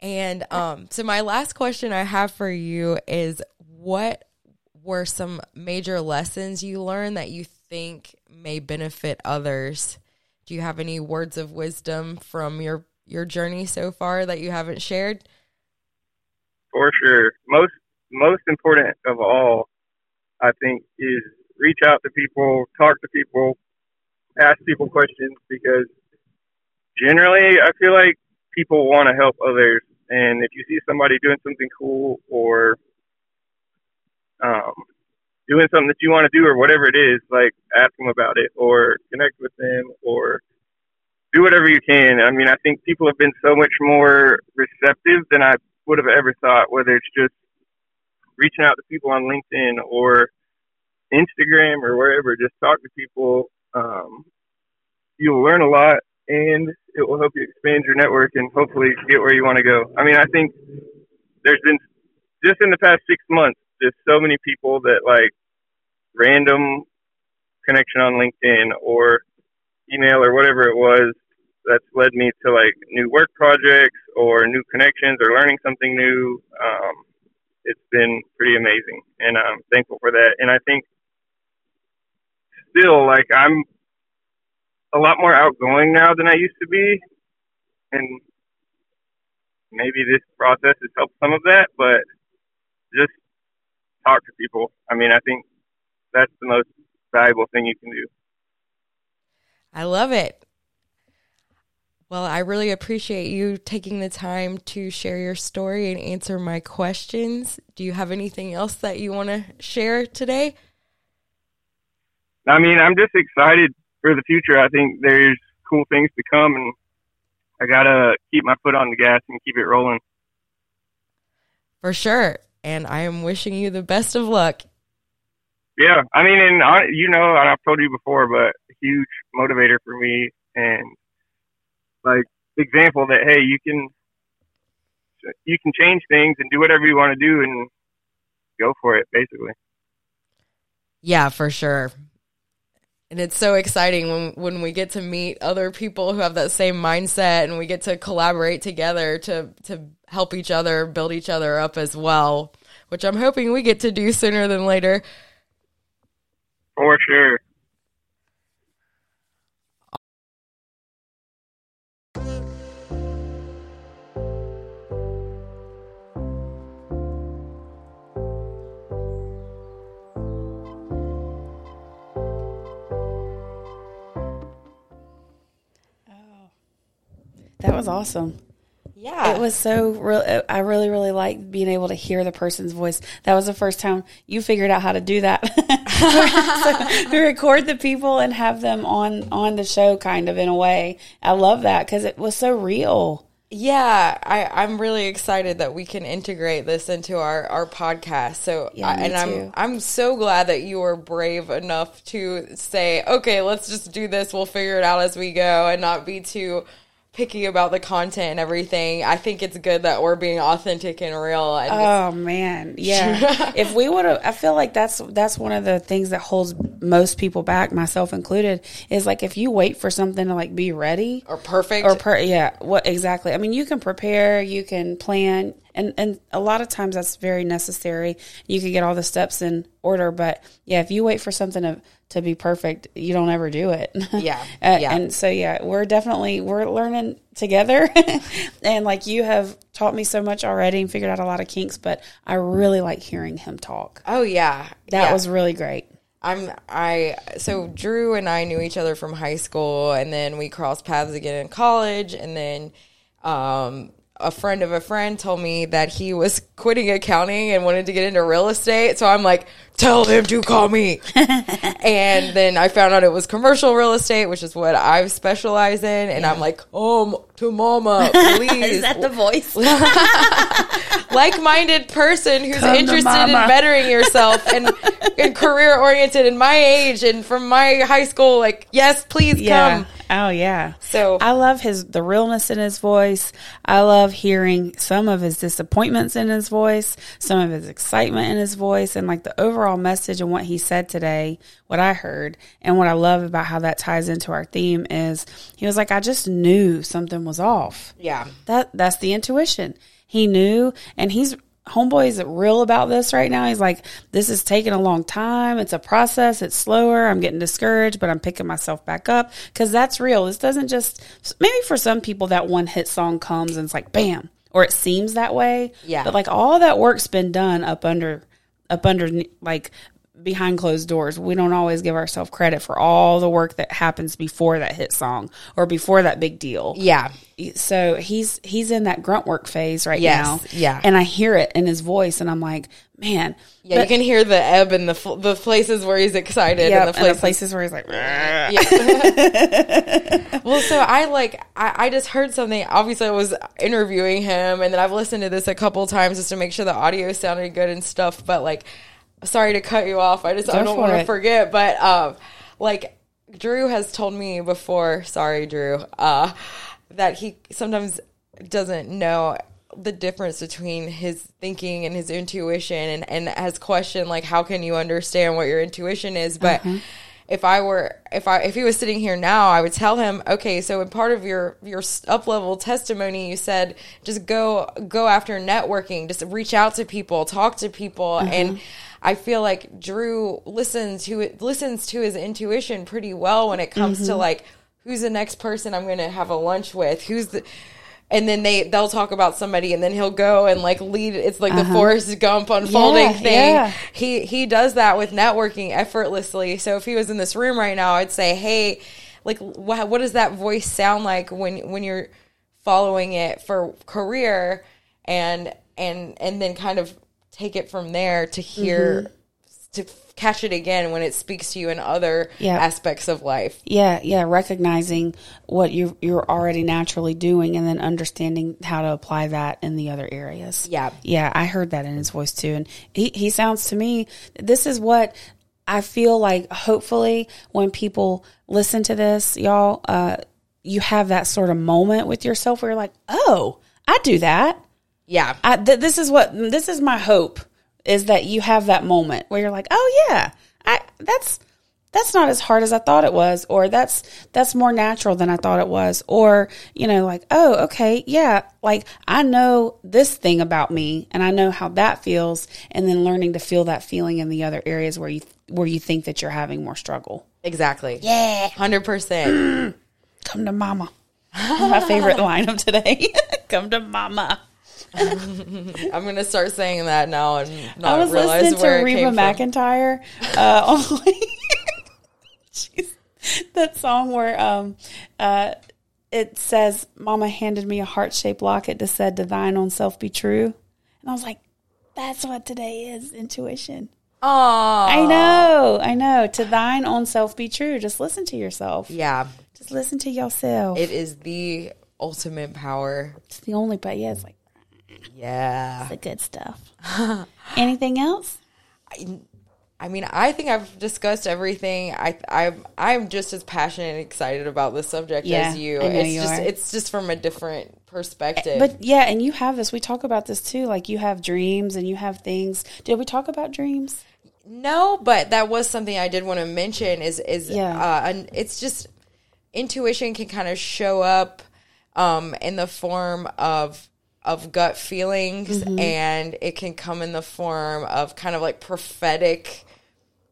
And um, so my last question I have for you is, what were some major lessons you learned that you think may benefit others? Do you have any words of wisdom from your, your journey so far that you haven't shared? For sure. Most, most important of all, I think, is reach out to people, talk to people, ask people questions, because generally I feel like people want to help others. And if you see somebody doing something cool or um, doing something that you want to do or whatever it is, like ask them about it or connect with them or do whatever you can. I mean, I think people have been so much more receptive than I would have ever thought, whether it's just reaching out to people on LinkedIn or Instagram or wherever. Just talk to people. Um, you'll learn a lot, and it will help you expand your network and hopefully get where you want to go. I mean, I think there's been, just in the past six months, there's so many people that, like, random connection on LinkedIn or email or whatever it was, that's led me to, like, new work projects or new connections or learning something new. Um, it's been pretty amazing, and I'm thankful for that. And I think still, like, I'm a lot more outgoing now than I used to be, and maybe this process has helped some of that, but just talk to people. I mean, I think that's the most valuable thing you can do. I love it. Well, I really appreciate you taking the time to share your story and answer my questions. Do you have anything else that you want to share today? I mean, I'm just excited for the future. I think there's cool things to come, and I got to keep my foot on the gas and keep it rolling. For sure. And I am wishing you the best of luck. Yeah. I mean, and I, you know, and I've told you before, but a huge motivator for me and like example that, hey, you can, you can change things and do whatever you want to do and go for it, basically. Yeah, for sure. And it's so exciting when, when we get to meet other people who have that same mindset, and we get to collaborate together to, to help each other, build each other up as well, which I'm hoping we get to do sooner than later. For sure. That was awesome. Yeah. It was so real. I really, really liked being able to hear the person's voice. That was the first time you figured out how to do that. So, to record the people and have them on, on the show kind of in a way. I love that because it was so real. Yeah, I, I'm really excited that we can integrate this into our, our podcast. So, yeah, I, and too. I'm I'm so glad that you were brave enough to say, okay, let's just do this. We'll figure it out as we go, and not be too picky about the content and everything. I think it's good that we're being authentic and real. And oh man, yeah. If we would have, I feel like that's that's one of the things that holds most people back, myself included. Is like if you wait for something to like be ready or perfect or per yeah, what exactly? I mean, you can prepare, you can plan, and and a lot of times that's very necessary. You can get all the steps in order, but yeah, if you wait for something to to be perfect, you don't ever do it. Yeah. uh, yeah. And so, yeah, we're definitely, we're learning together. And like you have taught me so much already and figured out a lot of kinks, but I really like hearing him talk. Oh yeah. That yeah. was really great. I'm, I, so Drew and I knew each other from high school, and then we crossed paths again in college. And then, um, a friend of a friend told me that he was quitting accounting and wanted to get into real estate. So I'm like, tell him to call me. And then I found out it was commercial real estate, which is what I specialize in. And yeah. I'm like, oh, to mama, please. Is that the voice? Like-minded person who's Come interested in bettering yourself and, and career-oriented and my age and from my high school. Like, yes, please yeah. come. Oh yeah. So I love his the realness in his voice. I love hearing some of his disappointments in his voice, some of his excitement in his voice, and like the overall message and what he said today, what I heard. And what I love about how that ties into our theme is he was like, I just knew something was off. Yeah. That that's the intuition. He knew, and he's homeboy is real about this right now. He's like, this is taking a long time. It's a process. It's slower. I'm getting discouraged, but I'm picking myself back up, because that's real. This doesn't just, maybe for some people that one hit song comes and it's like, bam, or it seems that way. Yeah. But like all that work's been done up under, up under like behind closed doors. We don't always give ourselves credit for all the work that happens before that hit song or before that big deal. Yeah. So he's he's in that grunt work phase right yes, now. Yeah. And I hear it in his voice, and I'm like, man. Yeah, but, you can hear the ebb and the the places where he's excited yep, and, the places, and the places where he's like, yeah. Well, so I like, I, I just heard something. Obviously, I was interviewing him, and then I've listened to this a couple times just to make sure the audio sounded good and stuff, but like, sorry to cut you off. I just Go I don't want to forget, but um, like Drew has told me before. Sorry, Drew, uh, that he sometimes doesn't know the difference between his thinking and his intuition, and, and has questioned like, how can you understand what your intuition is? But mm-hmm. if I were if I if he was sitting here now, I would tell him, okay, so in part of your your up level testimony, you said just go go after networking, just reach out to people, talk to people, mm-hmm. and I feel like Drew listens to listens to his intuition pretty well when it comes mm-hmm. to like, who's the next person I'm going to have a lunch with? Who's the, and then they they'll talk about somebody, and then he'll go and like lead. It's like uh-huh. the Forrest Gump unfolding yeah, thing. Yeah. He he does that with networking effortlessly. So if he was in this room right now, I'd say, hey, like wh- what does that voice sound like when when you're following it for career, and and and then kind of take it from there to hear, mm-hmm. to catch it again when it speaks to you in other yeah. aspects of life. Yeah, yeah, recognizing what you, you're already naturally doing, and then understanding how to apply that in the other areas. Yeah. Yeah, I heard that in his voice too. And he, he sounds to me, this is what I feel like hopefully when people listen to this, y'all, uh, you have that sort of moment with yourself where you're like, oh, I do that. Yeah. I, th- this is what, this is my hope, is that you have that moment where you're like, oh yeah, I, that's, that's not as hard as I thought it was, or that's, that's more natural than I thought it was. Or, you know, like, oh, okay. Yeah. Like I know this thing about me, and I know how that feels. And then learning to feel that feeling in the other areas where you, where you think that you're having more struggle. Exactly. Yeah. one hundred percent. Come to mama. My favorite line of today. Come to mama. I'm gonna start saying that now and not I was realize listening where to Reba it came McEntire, from. Uh, only Jeez. That song where um, uh, it says, "Mama handed me a heart shaped locket that said, 'To thine own self be true,'" and I was like, "That's what today is, intuition." Oh, I know, I know. To thine own self be true. Just listen to yourself. Yeah, just listen to yourself. It is the ultimate power. It's the only, but yeah, it's like, yeah, it's the good stuff. Anything else? I, I mean, I think I've discussed everything. I, I, I'm just as passionate and excited about this subject yeah, as you. I know it's you just, are. It's just from a different perspective. But yeah, and you have this. We talk about this too. Like you have dreams and you have things. Did we talk about dreams? No, but that was something I did want to mention. Is is yeah. uh, and it's just intuition can kind of show up um, in the form of. of gut feelings, mm-hmm. and it can come in the form of kind of like prophetic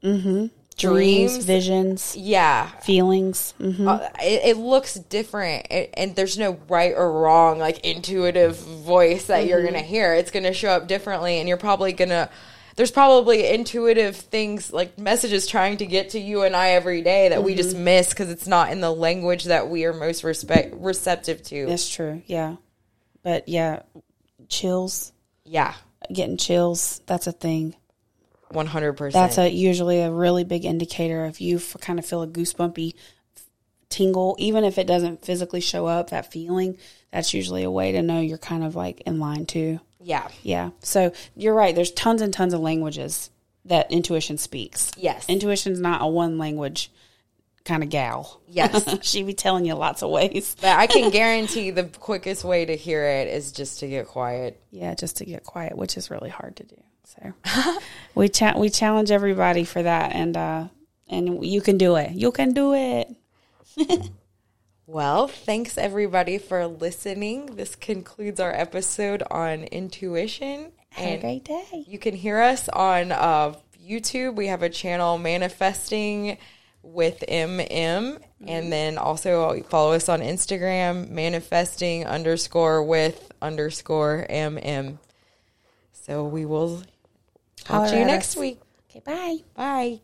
mm-hmm. dreams, dreams, visions, yeah, feelings. Mm-hmm. Uh, it, it looks different, it, and there's no right or wrong, like intuitive voice that mm-hmm. you're gonna hear. It's gonna show up differently, and you're probably gonna. There's probably intuitive things like messages trying to get to you and I every day that mm-hmm. we just miss because it's not in the language that we are most respect receptive to. That's true. Yeah. But yeah, chills. Yeah. Getting chills. That's a thing. one hundred percent. That's a, usually a really big indicator if you f- kind of feel a goosebumpy tingle, even if it doesn't physically show up, that feeling, that's usually a way to know you're kind of like in line too. Yeah. Yeah. So you're right. There's tons and tons of languages that intuition speaks. Yes. Intuition's not a one language kind of gal. Yes. She be telling you lots of ways. But I can guarantee the quickest way to hear it is just to get quiet. Yeah, just to get quiet, which is really hard to do. So we cha- we challenge everybody for that, and uh, and you can do it. You can do it. Well, thanks everybody for listening. This concludes our episode on intuition. Have and a great day. You can hear us on uh, YouTube. We have a channel, Manifesting with M M, mm-hmm. and then also follow us on Instagram, manifesting underscore with underscore M M. So we will talk Holler to you next us. week. Okay, bye. Bye.